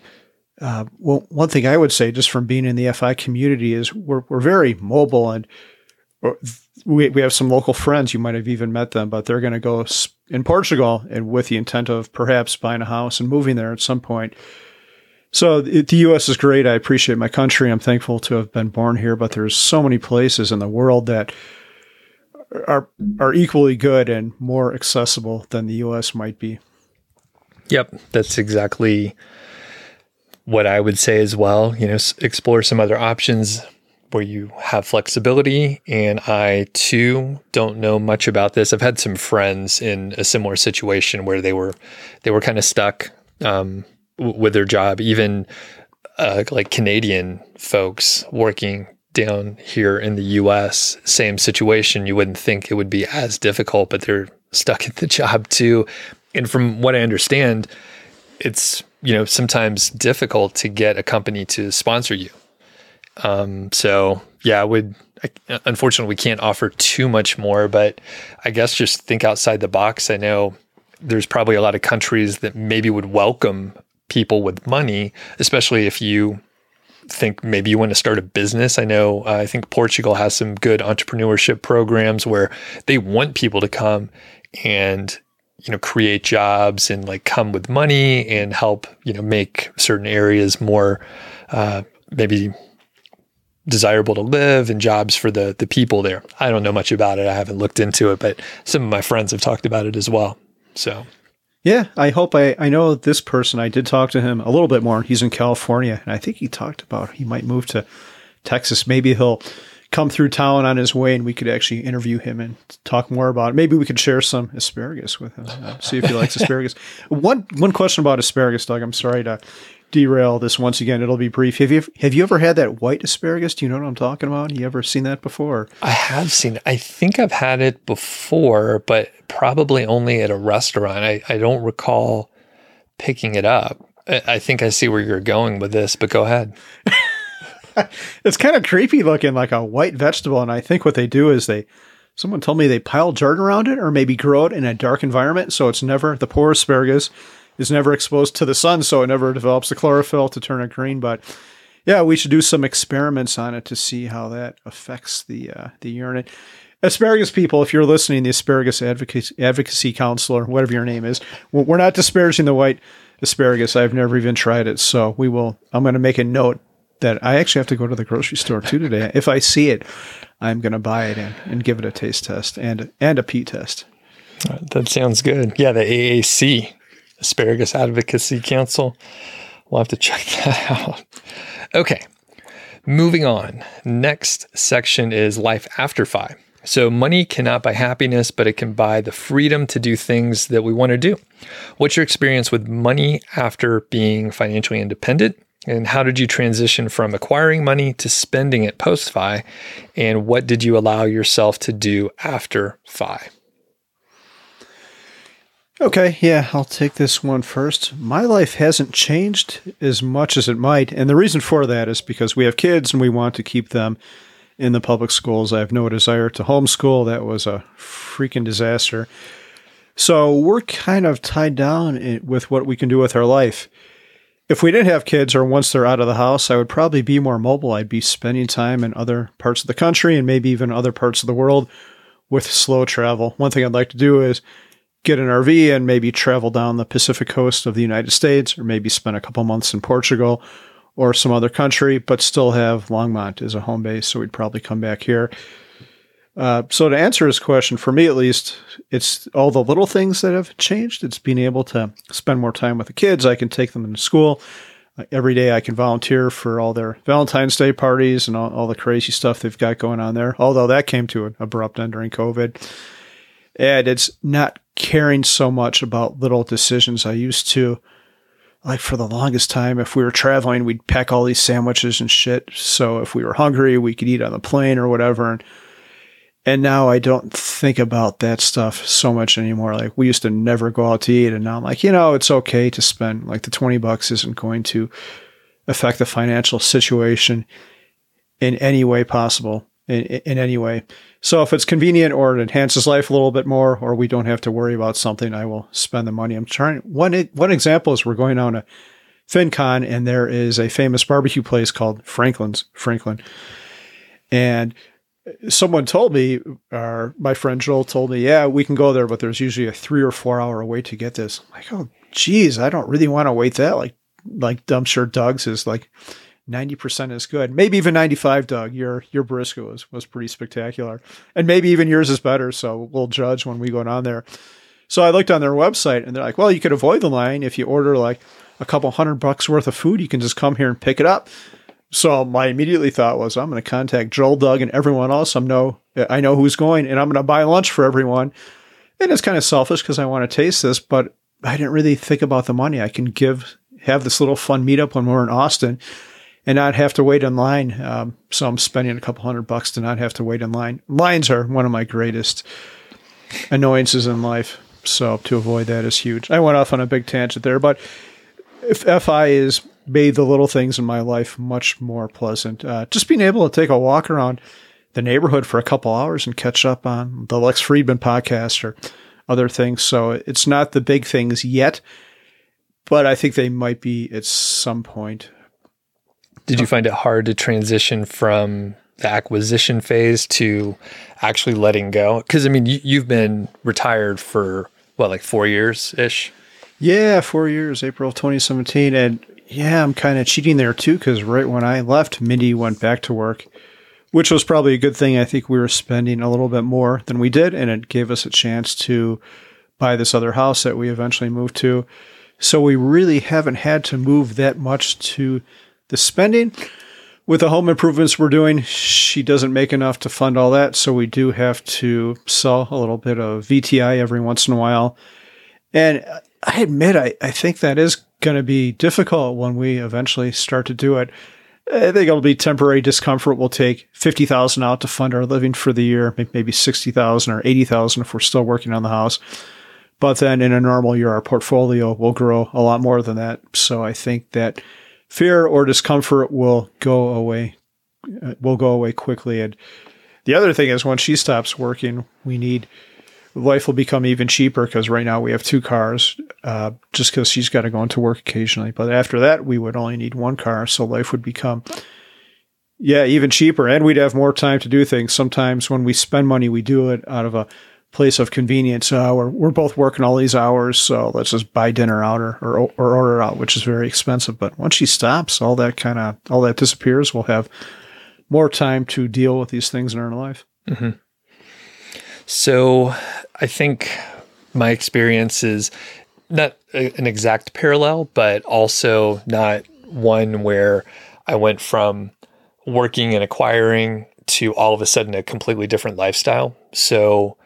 Uh, well, one thing I would say just from being in the F I community is we're, we're very mobile, and we we have some local friends. You might have even met them, but they're going to go in Portugal and with the intent of perhaps buying a house and moving there at some point. So the U S is great. I appreciate my country. I'm thankful to have been born here, but there's so many places in the world that are are equally good and more accessible than the U S might be. Yep, that's exactly what I would say as well. You know, explore some other options where you have flexibility. And I too don't know much about this. I've had some friends in a similar situation where they were they were kind of stuck. Um, with their job, even uh, like Canadian folks working down here in the U S, same situation. You wouldn't think it would be as difficult, but they're stuck at the job too. And from what I understand, it's, you know, sometimes difficult to get a company to sponsor you. Um, so yeah, I would, I, unfortunately we can't offer too much more, but I guess just think outside the box. I know there's probably a lot of countries that maybe would welcome people with money, especially if you think maybe you want to start a business. I know, uh, I think Portugal has some good entrepreneurship programs where they want people to come and, you know, create jobs and like come with money and help, you know, make certain areas more uh, maybe desirable to live and jobs for the the people there. I don't know much about it. I haven't looked into it, but some of my friends have talked about it as well. So, yeah, I hope I, I know this person. I did talk to him a little bit more. He's in California, and I think he talked about he might move to Texas. Maybe he'll come through town on his way, and we could actually interview him and talk more about it. Maybe we could share some asparagus with him, uh, see if he likes asparagus. One one question about asparagus, Doug. I'm sorry to derail this once again. It'll be brief. Have you have you ever had that white asparagus? Do you know what I'm talking about? Have you ever seen that before? I have seen it. I think I've had it before, but probably only at a restaurant. I, I don't recall picking it up. I, I think I see where you're going with this, but go ahead. It's kind of creepy looking, like a white vegetable. And I think what they do is they, someone told me they pile dirt around it or maybe grow it in a dark environment. So it's never, the poor asparagus is never exposed to the sun, so it never develops the chlorophyll to turn it green. But yeah, we should do some experiments on it to see how that affects the uh, the urine. Asparagus people, if you're listening, the Asparagus Advocacy, Advocacy Council or whatever your name is, we're not disparaging the white asparagus. I've never even tried it, so we will. I'm going to make a note that I actually have to go to the grocery store too today. If I see it, I'm going to buy it and, and give it a taste test and and a pee test. That sounds good. Yeah, the A A C. Asparagus Advocacy Council. We'll have to check that out. Okay, moving on. Next section is life after F I. So money cannot buy happiness, but it can buy the freedom to do things that we want to do. What's your experience with money after being financially independent? And how did you transition from acquiring money to spending it post-F I? And what did you allow yourself to do after F I? Okay, yeah, I'll take this one first. My life hasn't changed as much as it might, and the reason for that is because we have kids and we want to keep them in the public schools. I have no desire to homeschool. That was a freaking disaster. So we're kind of tied down with what we can do with our life. If we didn't have kids or once they're out of the house, I would probably be more mobile. I'd be spending time in other parts of the country and maybe even other parts of the world with slow travel. One thing I'd like to do is get an R V and maybe travel down the Pacific coast of the United States, or maybe spend a couple months in Portugal or some other country, but still have Longmont as a home base. So we'd probably come back here. Uh, so to answer his question, for me at least, it's all the little things that have changed. It's being able to spend more time with the kids. I can take them into school. Uh, every day I can volunteer for all their Valentine's Day parties and all, all the crazy stuff they've got going on there, although that came to an abrupt end during COVID. And it's not caring so much about little decisions. I used to, like for the longest time, if we were traveling, we'd pack all these sandwiches and shit. So if we were hungry, we could eat on the plane or whatever. And And now I don't think about that stuff so much anymore. Like we used to never go out to eat. And now I'm like, you know, it's okay to spend like the twenty bucks isn't going to affect the financial situation in any way possible, in, in any way. So if it's convenient or it enhances life a little bit more, or we don't have to worry about something, I will spend the money. I'm trying. One, one example is we're going on a FinCon and there is a famous barbecue place called Franklin's Franklin. And someone told me, or my friend Joel told me, yeah, we can go there, but there's usually a three or four hour wait to get this. I'm like, oh, geez, I don't really want to wait that. Like, like I'm sure Doug's is like ninety percent is good. Maybe even ninety-five, Doug, your, your brisket was, was pretty spectacular. And maybe even yours is better. So we'll judge when we go down there. So I looked on their website and they're like, well, you could avoid the line. If you order like a couple hundred bucks worth of food, you can just come here and pick it up. So my immediately thought was, I'm going to contact Joel, Doug, and everyone else. I know I know who's going, and I'm going to buy lunch for everyone. And it's kind of selfish because I want to taste this, but I didn't really think about the money. I can give have this little fun meetup when we're in Austin and not have to wait in line. Um, so I'm spending a couple hundred bucks to not have to wait in line. Lines are one of my greatest annoyances in life. So to avoid that is huge. I went off on a big tangent there, but if F I is – made the little things in my life much more pleasant. Uh, just being able to take a walk around the neighborhood for a couple hours and catch up on the Lex Friedman podcast or other things. So it's not the big things yet, but I think they might be at some point. Did you find it hard to transition from the acquisition phase to actually letting go? Because, I mean, you, you've been retired for, what, like four years-ish? Yeah, four years, April of twenty seventeen. And yeah, I'm kind of cheating there too, because right when I left, Mindy went back to work, which was probably a good thing. I think we were spending a little bit more than we did, and it gave us a chance to buy this other house that we eventually moved to. So we really haven't had to move that much to the spending. With the home improvements we're doing, she doesn't make enough to fund all that, so we do have to sell a little bit of V T I every once in a while. And I admit, I, I think that is going to be difficult when we eventually start to do it. I think it'll be temporary discomfort. We'll take fifty thousand dollars out to fund our living for the year, maybe sixty thousand dollars or eighty thousand dollars if we're still working on the house. But then in a normal year, our portfolio will grow a lot more than that. So I think that fear or discomfort will go away, will go away quickly. And the other thing is, when she stops working, we need life will become even cheaper, because right now we have two cars uh, just because she's got to go into work occasionally. But after that, we would only need one car. So life would become, yeah, even cheaper. And we'd have more time to do things. Sometimes when we spend money, we do it out of a place of convenience. Uh, we're, we're both working all these hours, so let's just buy dinner out or, or, or order out, which is very expensive. But once she stops, all that kind of, all that disappears. We'll have more time to deal with these things in our life. Mm-hmm. So I think my experience is not a, an exact parallel, but also not one where I went from working and acquiring to all of a sudden a completely different lifestyle. So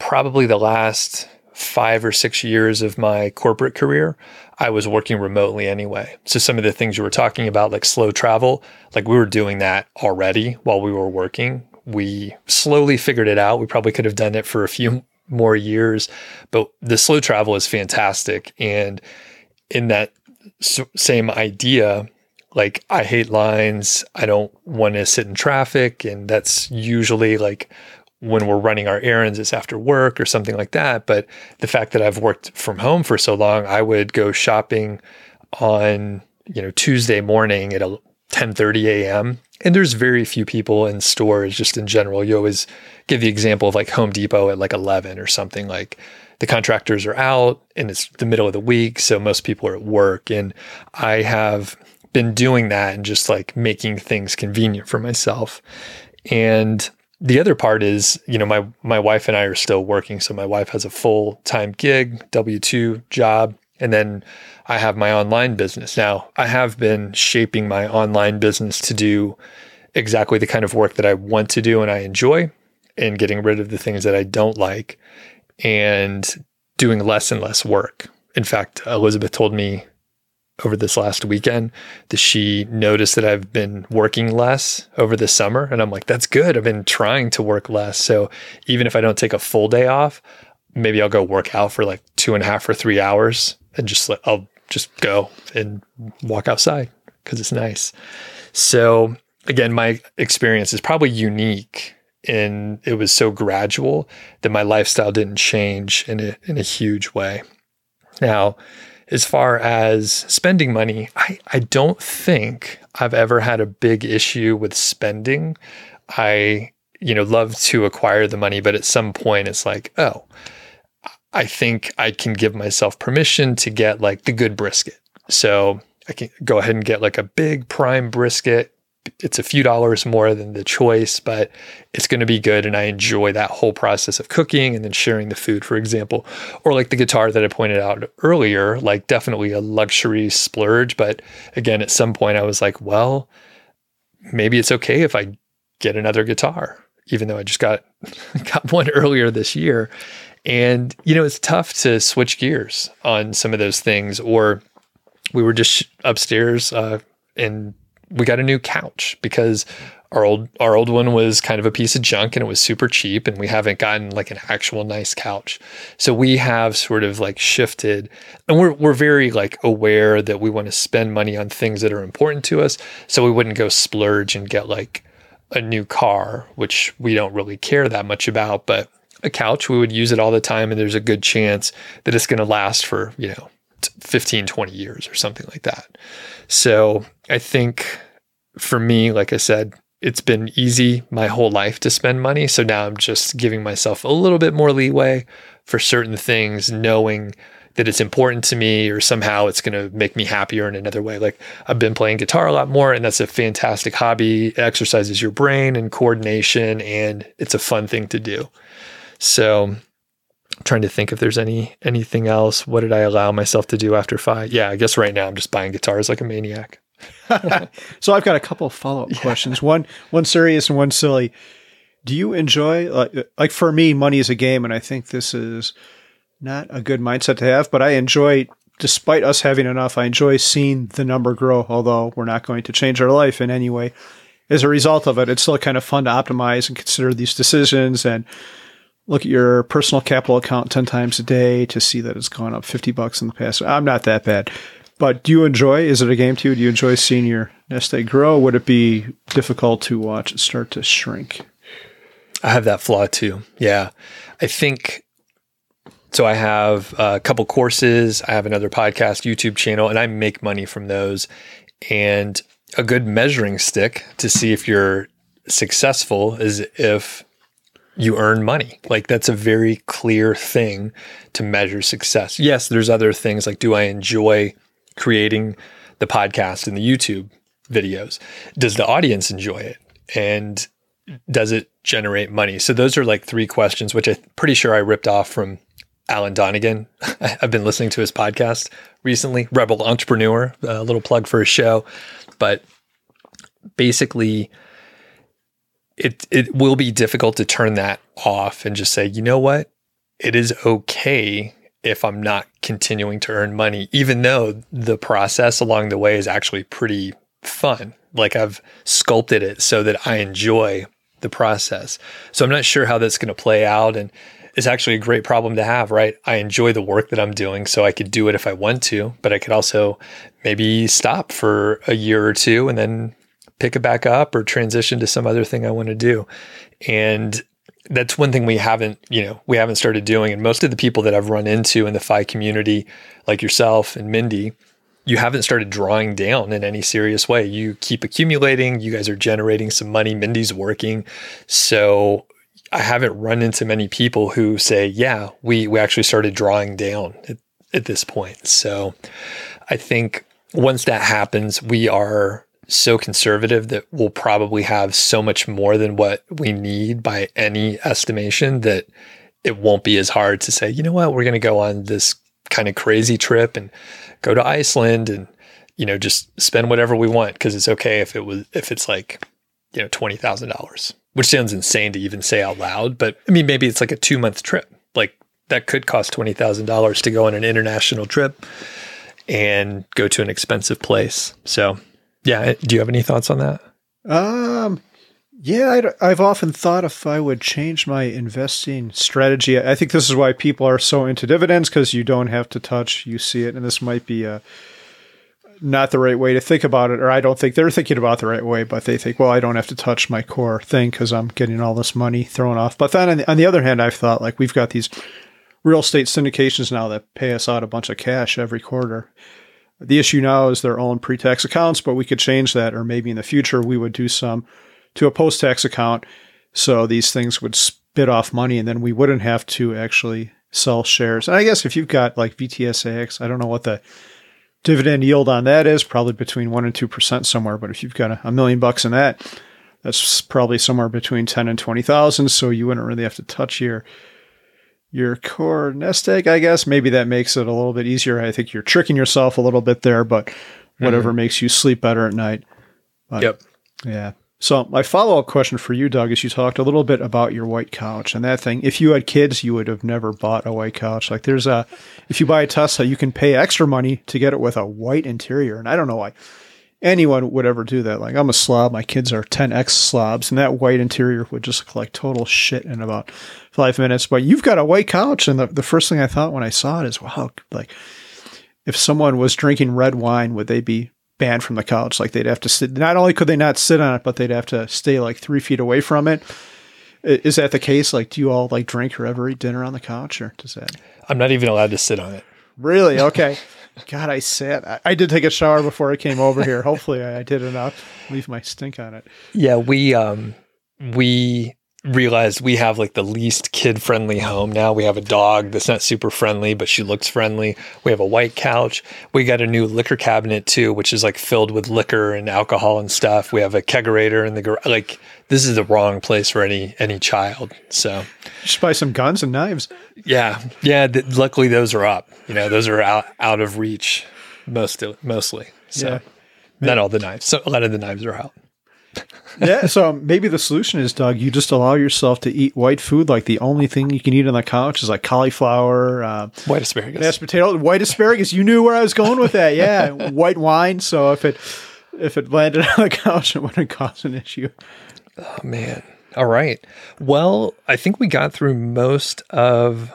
probably the last five or six years of my corporate career, I was working remotely anyway. So some of the things you were talking about, like slow travel, like we were doing that already while we were working. We slowly figured it out. We probably could have done it for a few more years, but the slow travel is fantastic. And in that s- same idea, like I hate lines. I don't want to sit in traffic. And that's usually like when we're running our errands, it's after work or something like that. But the fact that I've worked from home for so long, I would go shopping on, you know, Tuesday morning at a ten thirty a.m. And there's very few people in stores just in general. You always give the example of like Home Depot at like eleven or something. Like the contractors are out and it's the middle of the week, so most people are at work. And I have been doing that and just like making things convenient for myself. And the other part is, you know, my my wife and I are still working. So my wife has a full-time gig, W two job, and then I have my online business. Now, I have been shaping my online business to do exactly the kind of work that I want to do and I enjoy, and getting rid of the things that I don't like and doing less and less work. In fact, Elizabeth told me over this last weekend that she noticed that I've been working less over the summer. And I'm like, that's good. I've been trying to work less. So even if I don't take a full day off, maybe I'll go work out for like two and a half or three hours and just let, I'll just go and walk outside because it's nice. So again, my experience is probably unique, and it was so gradual that my lifestyle didn't change in a, in a huge way. Now, as far as spending money, I, I don't think I've ever had a big issue with spending. I, you know, love to acquire the money, but at some point it's like, oh, I think I can give myself permission to get like the good brisket. So I can go ahead and get like a big prime brisket. It's a few dollars more than the choice, but it's going to be good. And I enjoy that whole process of cooking and then sharing the food, for example, or like the guitar that I pointed out earlier, like definitely a luxury splurge. But again, at some point I was like, well, maybe it's okay if I get another guitar, even though I just got, got one earlier this year. And, you know, it's tough to switch gears on some of those things. Or we were just upstairs uh, and we got a new couch because our old our old one was kind of a piece of junk and it was super cheap, and we haven't gotten like an actual nice couch. So we have sort of like shifted, and we're we're very like aware that we want to spend money on things that are important to us. So we wouldn't go splurge and get like a new car, which we don't really care that much about, but a couch, we would use it all the time, and there's a good chance that it's going to last for, you know, fifteen, twenty years or something like that. So I think for me, like I said, it's been easy my whole life to spend money. So now I'm just giving myself a little bit more leeway for certain things, knowing that it's important to me or somehow it's going to make me happier in another way. Like I've been playing guitar a lot more, and that's a fantastic hobby. It exercises your brain and coordination, and it's a fun thing to do. So trying to think if there's any anything else. What did I allow myself to do after five? Yeah, I guess right now I'm just buying guitars like a maniac. So I've got a couple of follow-up yeah. questions. One one serious and one silly. Do you enjoy, like, like for me, money is a game, and I think this is not a good mindset to have, but I enjoy, despite us having enough, I enjoy seeing the number grow, although we're not going to change our life in any way. As a result of it, it's still kind of fun to optimize and consider these decisions and look at your personal capital account ten times a day to see that it's gone up fifty bucks in the past. I'm not that bad. But do you enjoy, is it a game to you? Do you enjoy seeing your nest egg grow? Would it be difficult to watch it start to shrink? I have that flaw too. Yeah. I think, so I have a couple courses. I have another podcast, YouTube channel, and I make money from those. And a good measuring stick to see if you're successful is if you earn money. Like that's a very clear thing to measure success. Yes, there's other things like, do I enjoy creating the podcast and the YouTube videos? Does the audience enjoy it? And does it generate money? So those are like three questions, which I'm pretty sure I ripped off from Alan Donegan. I've been listening to his podcast recently, Rebel Entrepreneur, a little plug for his show. But basically, It it will be difficult to turn that off and just say, you know what? It is okay if I'm not continuing to earn money, even though the process along the way is actually pretty fun. Like I've sculpted it so that I enjoy the process. So I'm not sure how that's going to play out. And it's actually a great problem to have, right? I enjoy the work that I'm doing, so I could do it if I want to, but I could also maybe stop for a year or two and then pick it back up or transition to some other thing I want to do. And that's one thing we haven't, you know, we haven't started doing. And most of the people that I've run into in the F I community, like yourself and Mindy, you haven't started drawing down in any serious way. You keep accumulating. You guys are generating some money. Mindy's working. So I haven't run into many people who say, yeah, we, we actually started drawing down at, at this point. So I think once that happens, we are so conservative that we'll probably have so much more than what we need by any estimation that it won't be as hard to say, you know what, we're going to go on this kind of crazy trip and go to Iceland and, you know, just spend whatever we want. Cause it's okay if it was, if it's like, you know, twenty thousand dollars, which sounds insane to even say out loud, but I mean, maybe it's like a two month trip. Like that could cost twenty thousand dollars to go on an international trip and go to an expensive place. So yeah. Do you have any thoughts on that? Um, Yeah, I'd, I've often thought if I would change my investing strategy. I think this is why people are so into dividends, because you don't have to touch, you see it, and this might be a, not the right way to think about it, or I don't think they're thinking about it the right way, but they think, well, I don't have to touch my core thing because I'm getting all this money thrown off. But then on the, on the other hand, I've thought, like, we've got these real estate syndications now that pay us out a bunch of cash every quarter. The issue now is their own pre-tax accounts, but we could change that, or maybe in the future we would do some to a post-tax account, so these things would spit off money, and then we wouldn't have to actually sell shares. And I guess if you've got like V T S A X, I don't know what the dividend yield on that is, probably between one and two percent somewhere. But if you've got a, a million bucks in that, that's probably somewhere between ten and twenty thousand. So you wouldn't really have to touch your your core nest egg, I guess. Maybe that makes it a little bit easier. I think you're tricking yourself a little bit there, but whatever mm-hmm. makes you sleep better at night. But, yep. Yeah. So my follow-up question for you, Doug, is you talked a little bit about your white couch and that thing. If you had kids, you would have never bought a white couch. Like there's a, if you buy a Tesla, you can pay extra money to get it with a white interior. And I don't know why anyone would ever do that. Like I'm a slob. My kids are ten X slobs. And that white interior would just look like total shit in about five minutes. But you've got a white couch. And the, the first thing I thought when I saw it is, wow, like if someone was drinking red wine, would they be banned from the couch? Like they'd have to sit, not only could they not sit on it, but they'd have to stay like three feet away from it. Is that the case? Like, do you all like drink or ever eat dinner on the couch, or does that? I'm not even allowed to sit on it. Really? Okay. God, I sat. I, I did take a shower before I came over here. Hopefully I, I did enough. Leave my stink on it. Yeah. We, um, we realized we have like the least kid friendly home. Now we have a dog that's not super friendly, but she looks friendly. We have a white couch. We got a new liquor cabinet too, which is like filled with liquor and alcohol and stuff. We have a kegerator in the garage. Like this is the wrong place for any, any child. So just buy some guns and knives. Yeah. Yeah. Th- luckily those are up, you know, those are out, out of reach most, mostly. So yeah. Not all the knives. So a lot of the knives are out. Yeah, so maybe the solution is, Doug, you just allow yourself to eat white food. Like the only thing you can eat on the couch is like cauliflower, uh, white asparagus, mashed potato, white asparagus. You knew where I was going with that, yeah. White wine. So if it if it landed on the couch, it wouldn't cause an issue. Oh man! All right. Well, I think we got through most of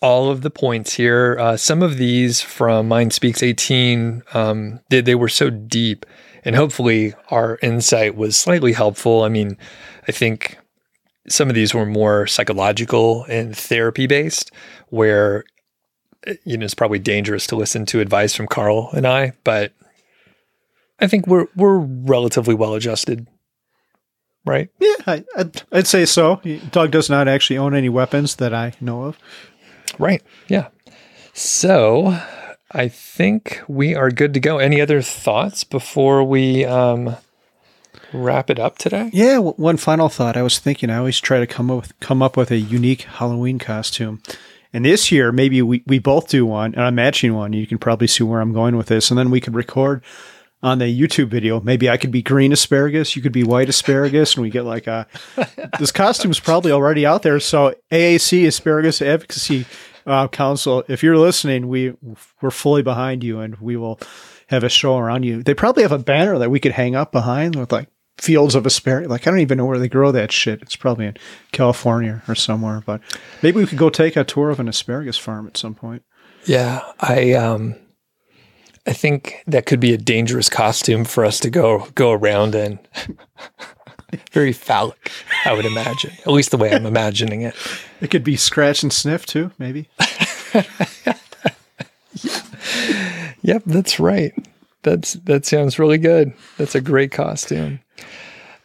all of the points here. Uh, some of these from MindSpeaks eighteen, um, they, they were so deep. And hopefully our insight was slightly helpful. I mean, I think some of these were more psychological and therapy based, where, you know, it's probably dangerous to listen to advice from Carl and I, but I think we're, we're relatively well adjusted, right? Yeah, I, I'd, I'd say so. Doug does not actually own any weapons that I know of. Right. Yeah. So I think we are good to go. Any other thoughts before we um, wrap it up today? Yeah, w- one final thought. I was thinking I always try to come up with, come up with a unique Halloween costume. And this year, maybe we, we both do one, and I'm matching one. You can probably see where I'm going with this. And then we could record on the YouTube video. Maybe I could be green asparagus, you could be white asparagus, and we get like a – this costume's probably already out there. So A A C, Asparagus Advocacy Uh, Council, if you're listening, we we're fully behind you, and we will have a show around you. They probably have a banner that we could hang up behind with like fields of asparagus. Like I don't even know where they grow that shit. It's probably in California or somewhere, but maybe we could go take a tour of an asparagus farm at some point. Yeah, I um, I think that could be a dangerous costume for us to go go around in. Very phallic, I would imagine. At least the way I'm imagining it. It could be scratch and sniff too, maybe. Yeah. Yep, that's right. That's that sounds really good. That's a great costume.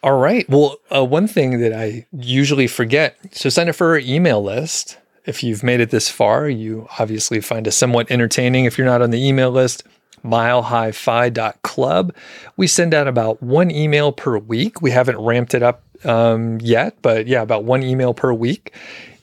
All right. Well, uh, one thing that I usually forget. So sign up for our email list. If you've made it this far, you obviously find us somewhat entertaining. If you're not on the email list, mile high fi dot club. We send out about one email per week. We haven't ramped it up um, yet, but yeah, about one email per week.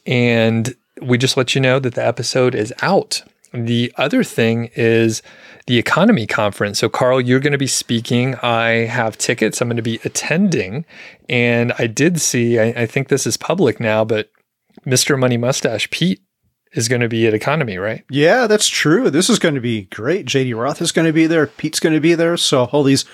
And we just let you know that the episode is out. The other thing is the Economy Conference. So, Carl, you're going to be speaking. I have tickets. I'm going to be attending. And I did see, I, I think this is public now, but Mister Money Mustache Pete is going to be at Economy, right? Yeah, that's true. This is going to be great. J D. Roth is going to be there. Pete's going to be there. So, all these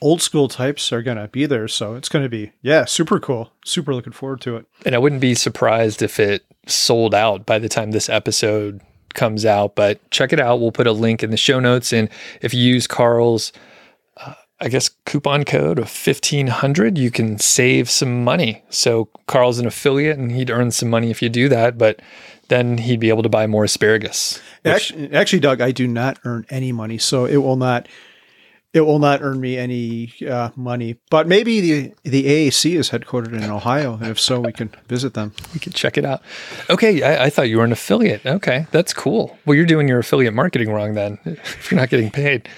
old school types are going to be there. So, it's going to be, yeah, super cool. Super looking forward to it. And I wouldn't be surprised if it sold out by the time this episode comes out, but check it out. We'll put a link in the show notes. And if you use Carl's, uh, I guess, coupon code of fifteen hundred, you can save some money. So Carl's an affiliate and he'd earn some money if you do that, but then he'd be able to buy more asparagus. Which- actually, actually, Doug, I do not earn any money. So it will not, it will not earn me any uh, money, but maybe the, the A A C is headquartered in Ohio. And if so, we can visit them. We can check it out. Okay. I, I thought you were an affiliate. Okay. That's cool. Well, you're doing your affiliate marketing wrong then if you're not getting paid.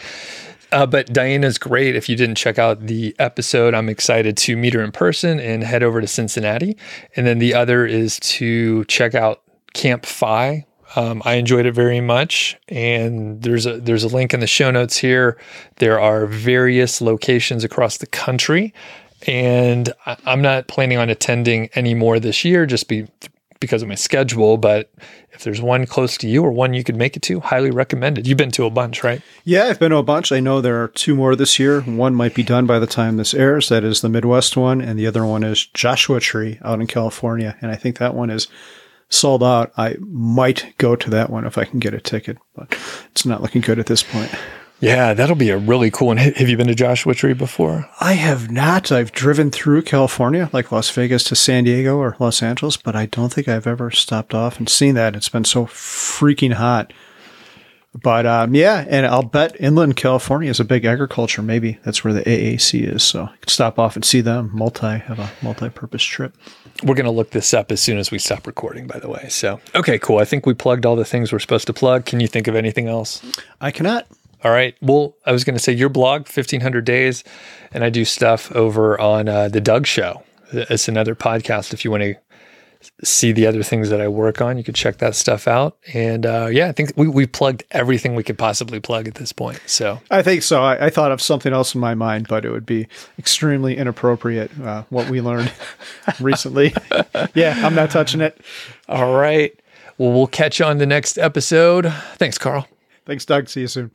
Uh, but Diana's great. If you didn't check out the episode, I'm excited to meet her in person and head over to Cincinnati. And then the other is to check out Camp Phi. Um, I enjoyed it very much, and there's a there's a link in the show notes here. There are various locations across the country, and I, I'm not planning on attending any more this year just be, because of my schedule, but if there's one close to you or one you could make it to, highly recommended. You've been to a bunch, right? Yeah, I've been to a bunch. I know there are two more this year. One might be done by the time this airs. That is the Midwest one, and the other one is Joshua Tree out in California, and I think that one is sold out. I might go to that one if I can get a ticket, but it's not looking good at this point. Yeah, that'll be a really cool one. Have you been to Joshua Tree before? I have not. I've driven through California, like Las Vegas to San Diego or Los Angeles, but I don't think I've ever stopped off and seen that. It's been so freaking hot. But um, yeah, and I'll bet inland California is a big agriculture. Maybe that's where the A A C is. So I could stop off and see them, multi, have a multi-purpose trip. We're going to look this up as soon as we stop recording, by the way. So, okay, cool. I think we plugged all the things we're supposed to plug. Can you think of anything else? I cannot. All right. Well, I was going to say your blog, fifteen hundred days, and I do stuff over on uh, The Doug Show. It's another podcast if you want to see the other things that I work on. You could check that stuff out. And uh, yeah, I think we, we plugged everything we could possibly plug at this point. So I think so. I, I thought of something else in my mind, but it would be extremely inappropriate uh, what we learned recently. Yeah, I'm not touching it. All right. Well, we'll catch you on the next episode. Thanks, Carl. Thanks, Doug. See you soon.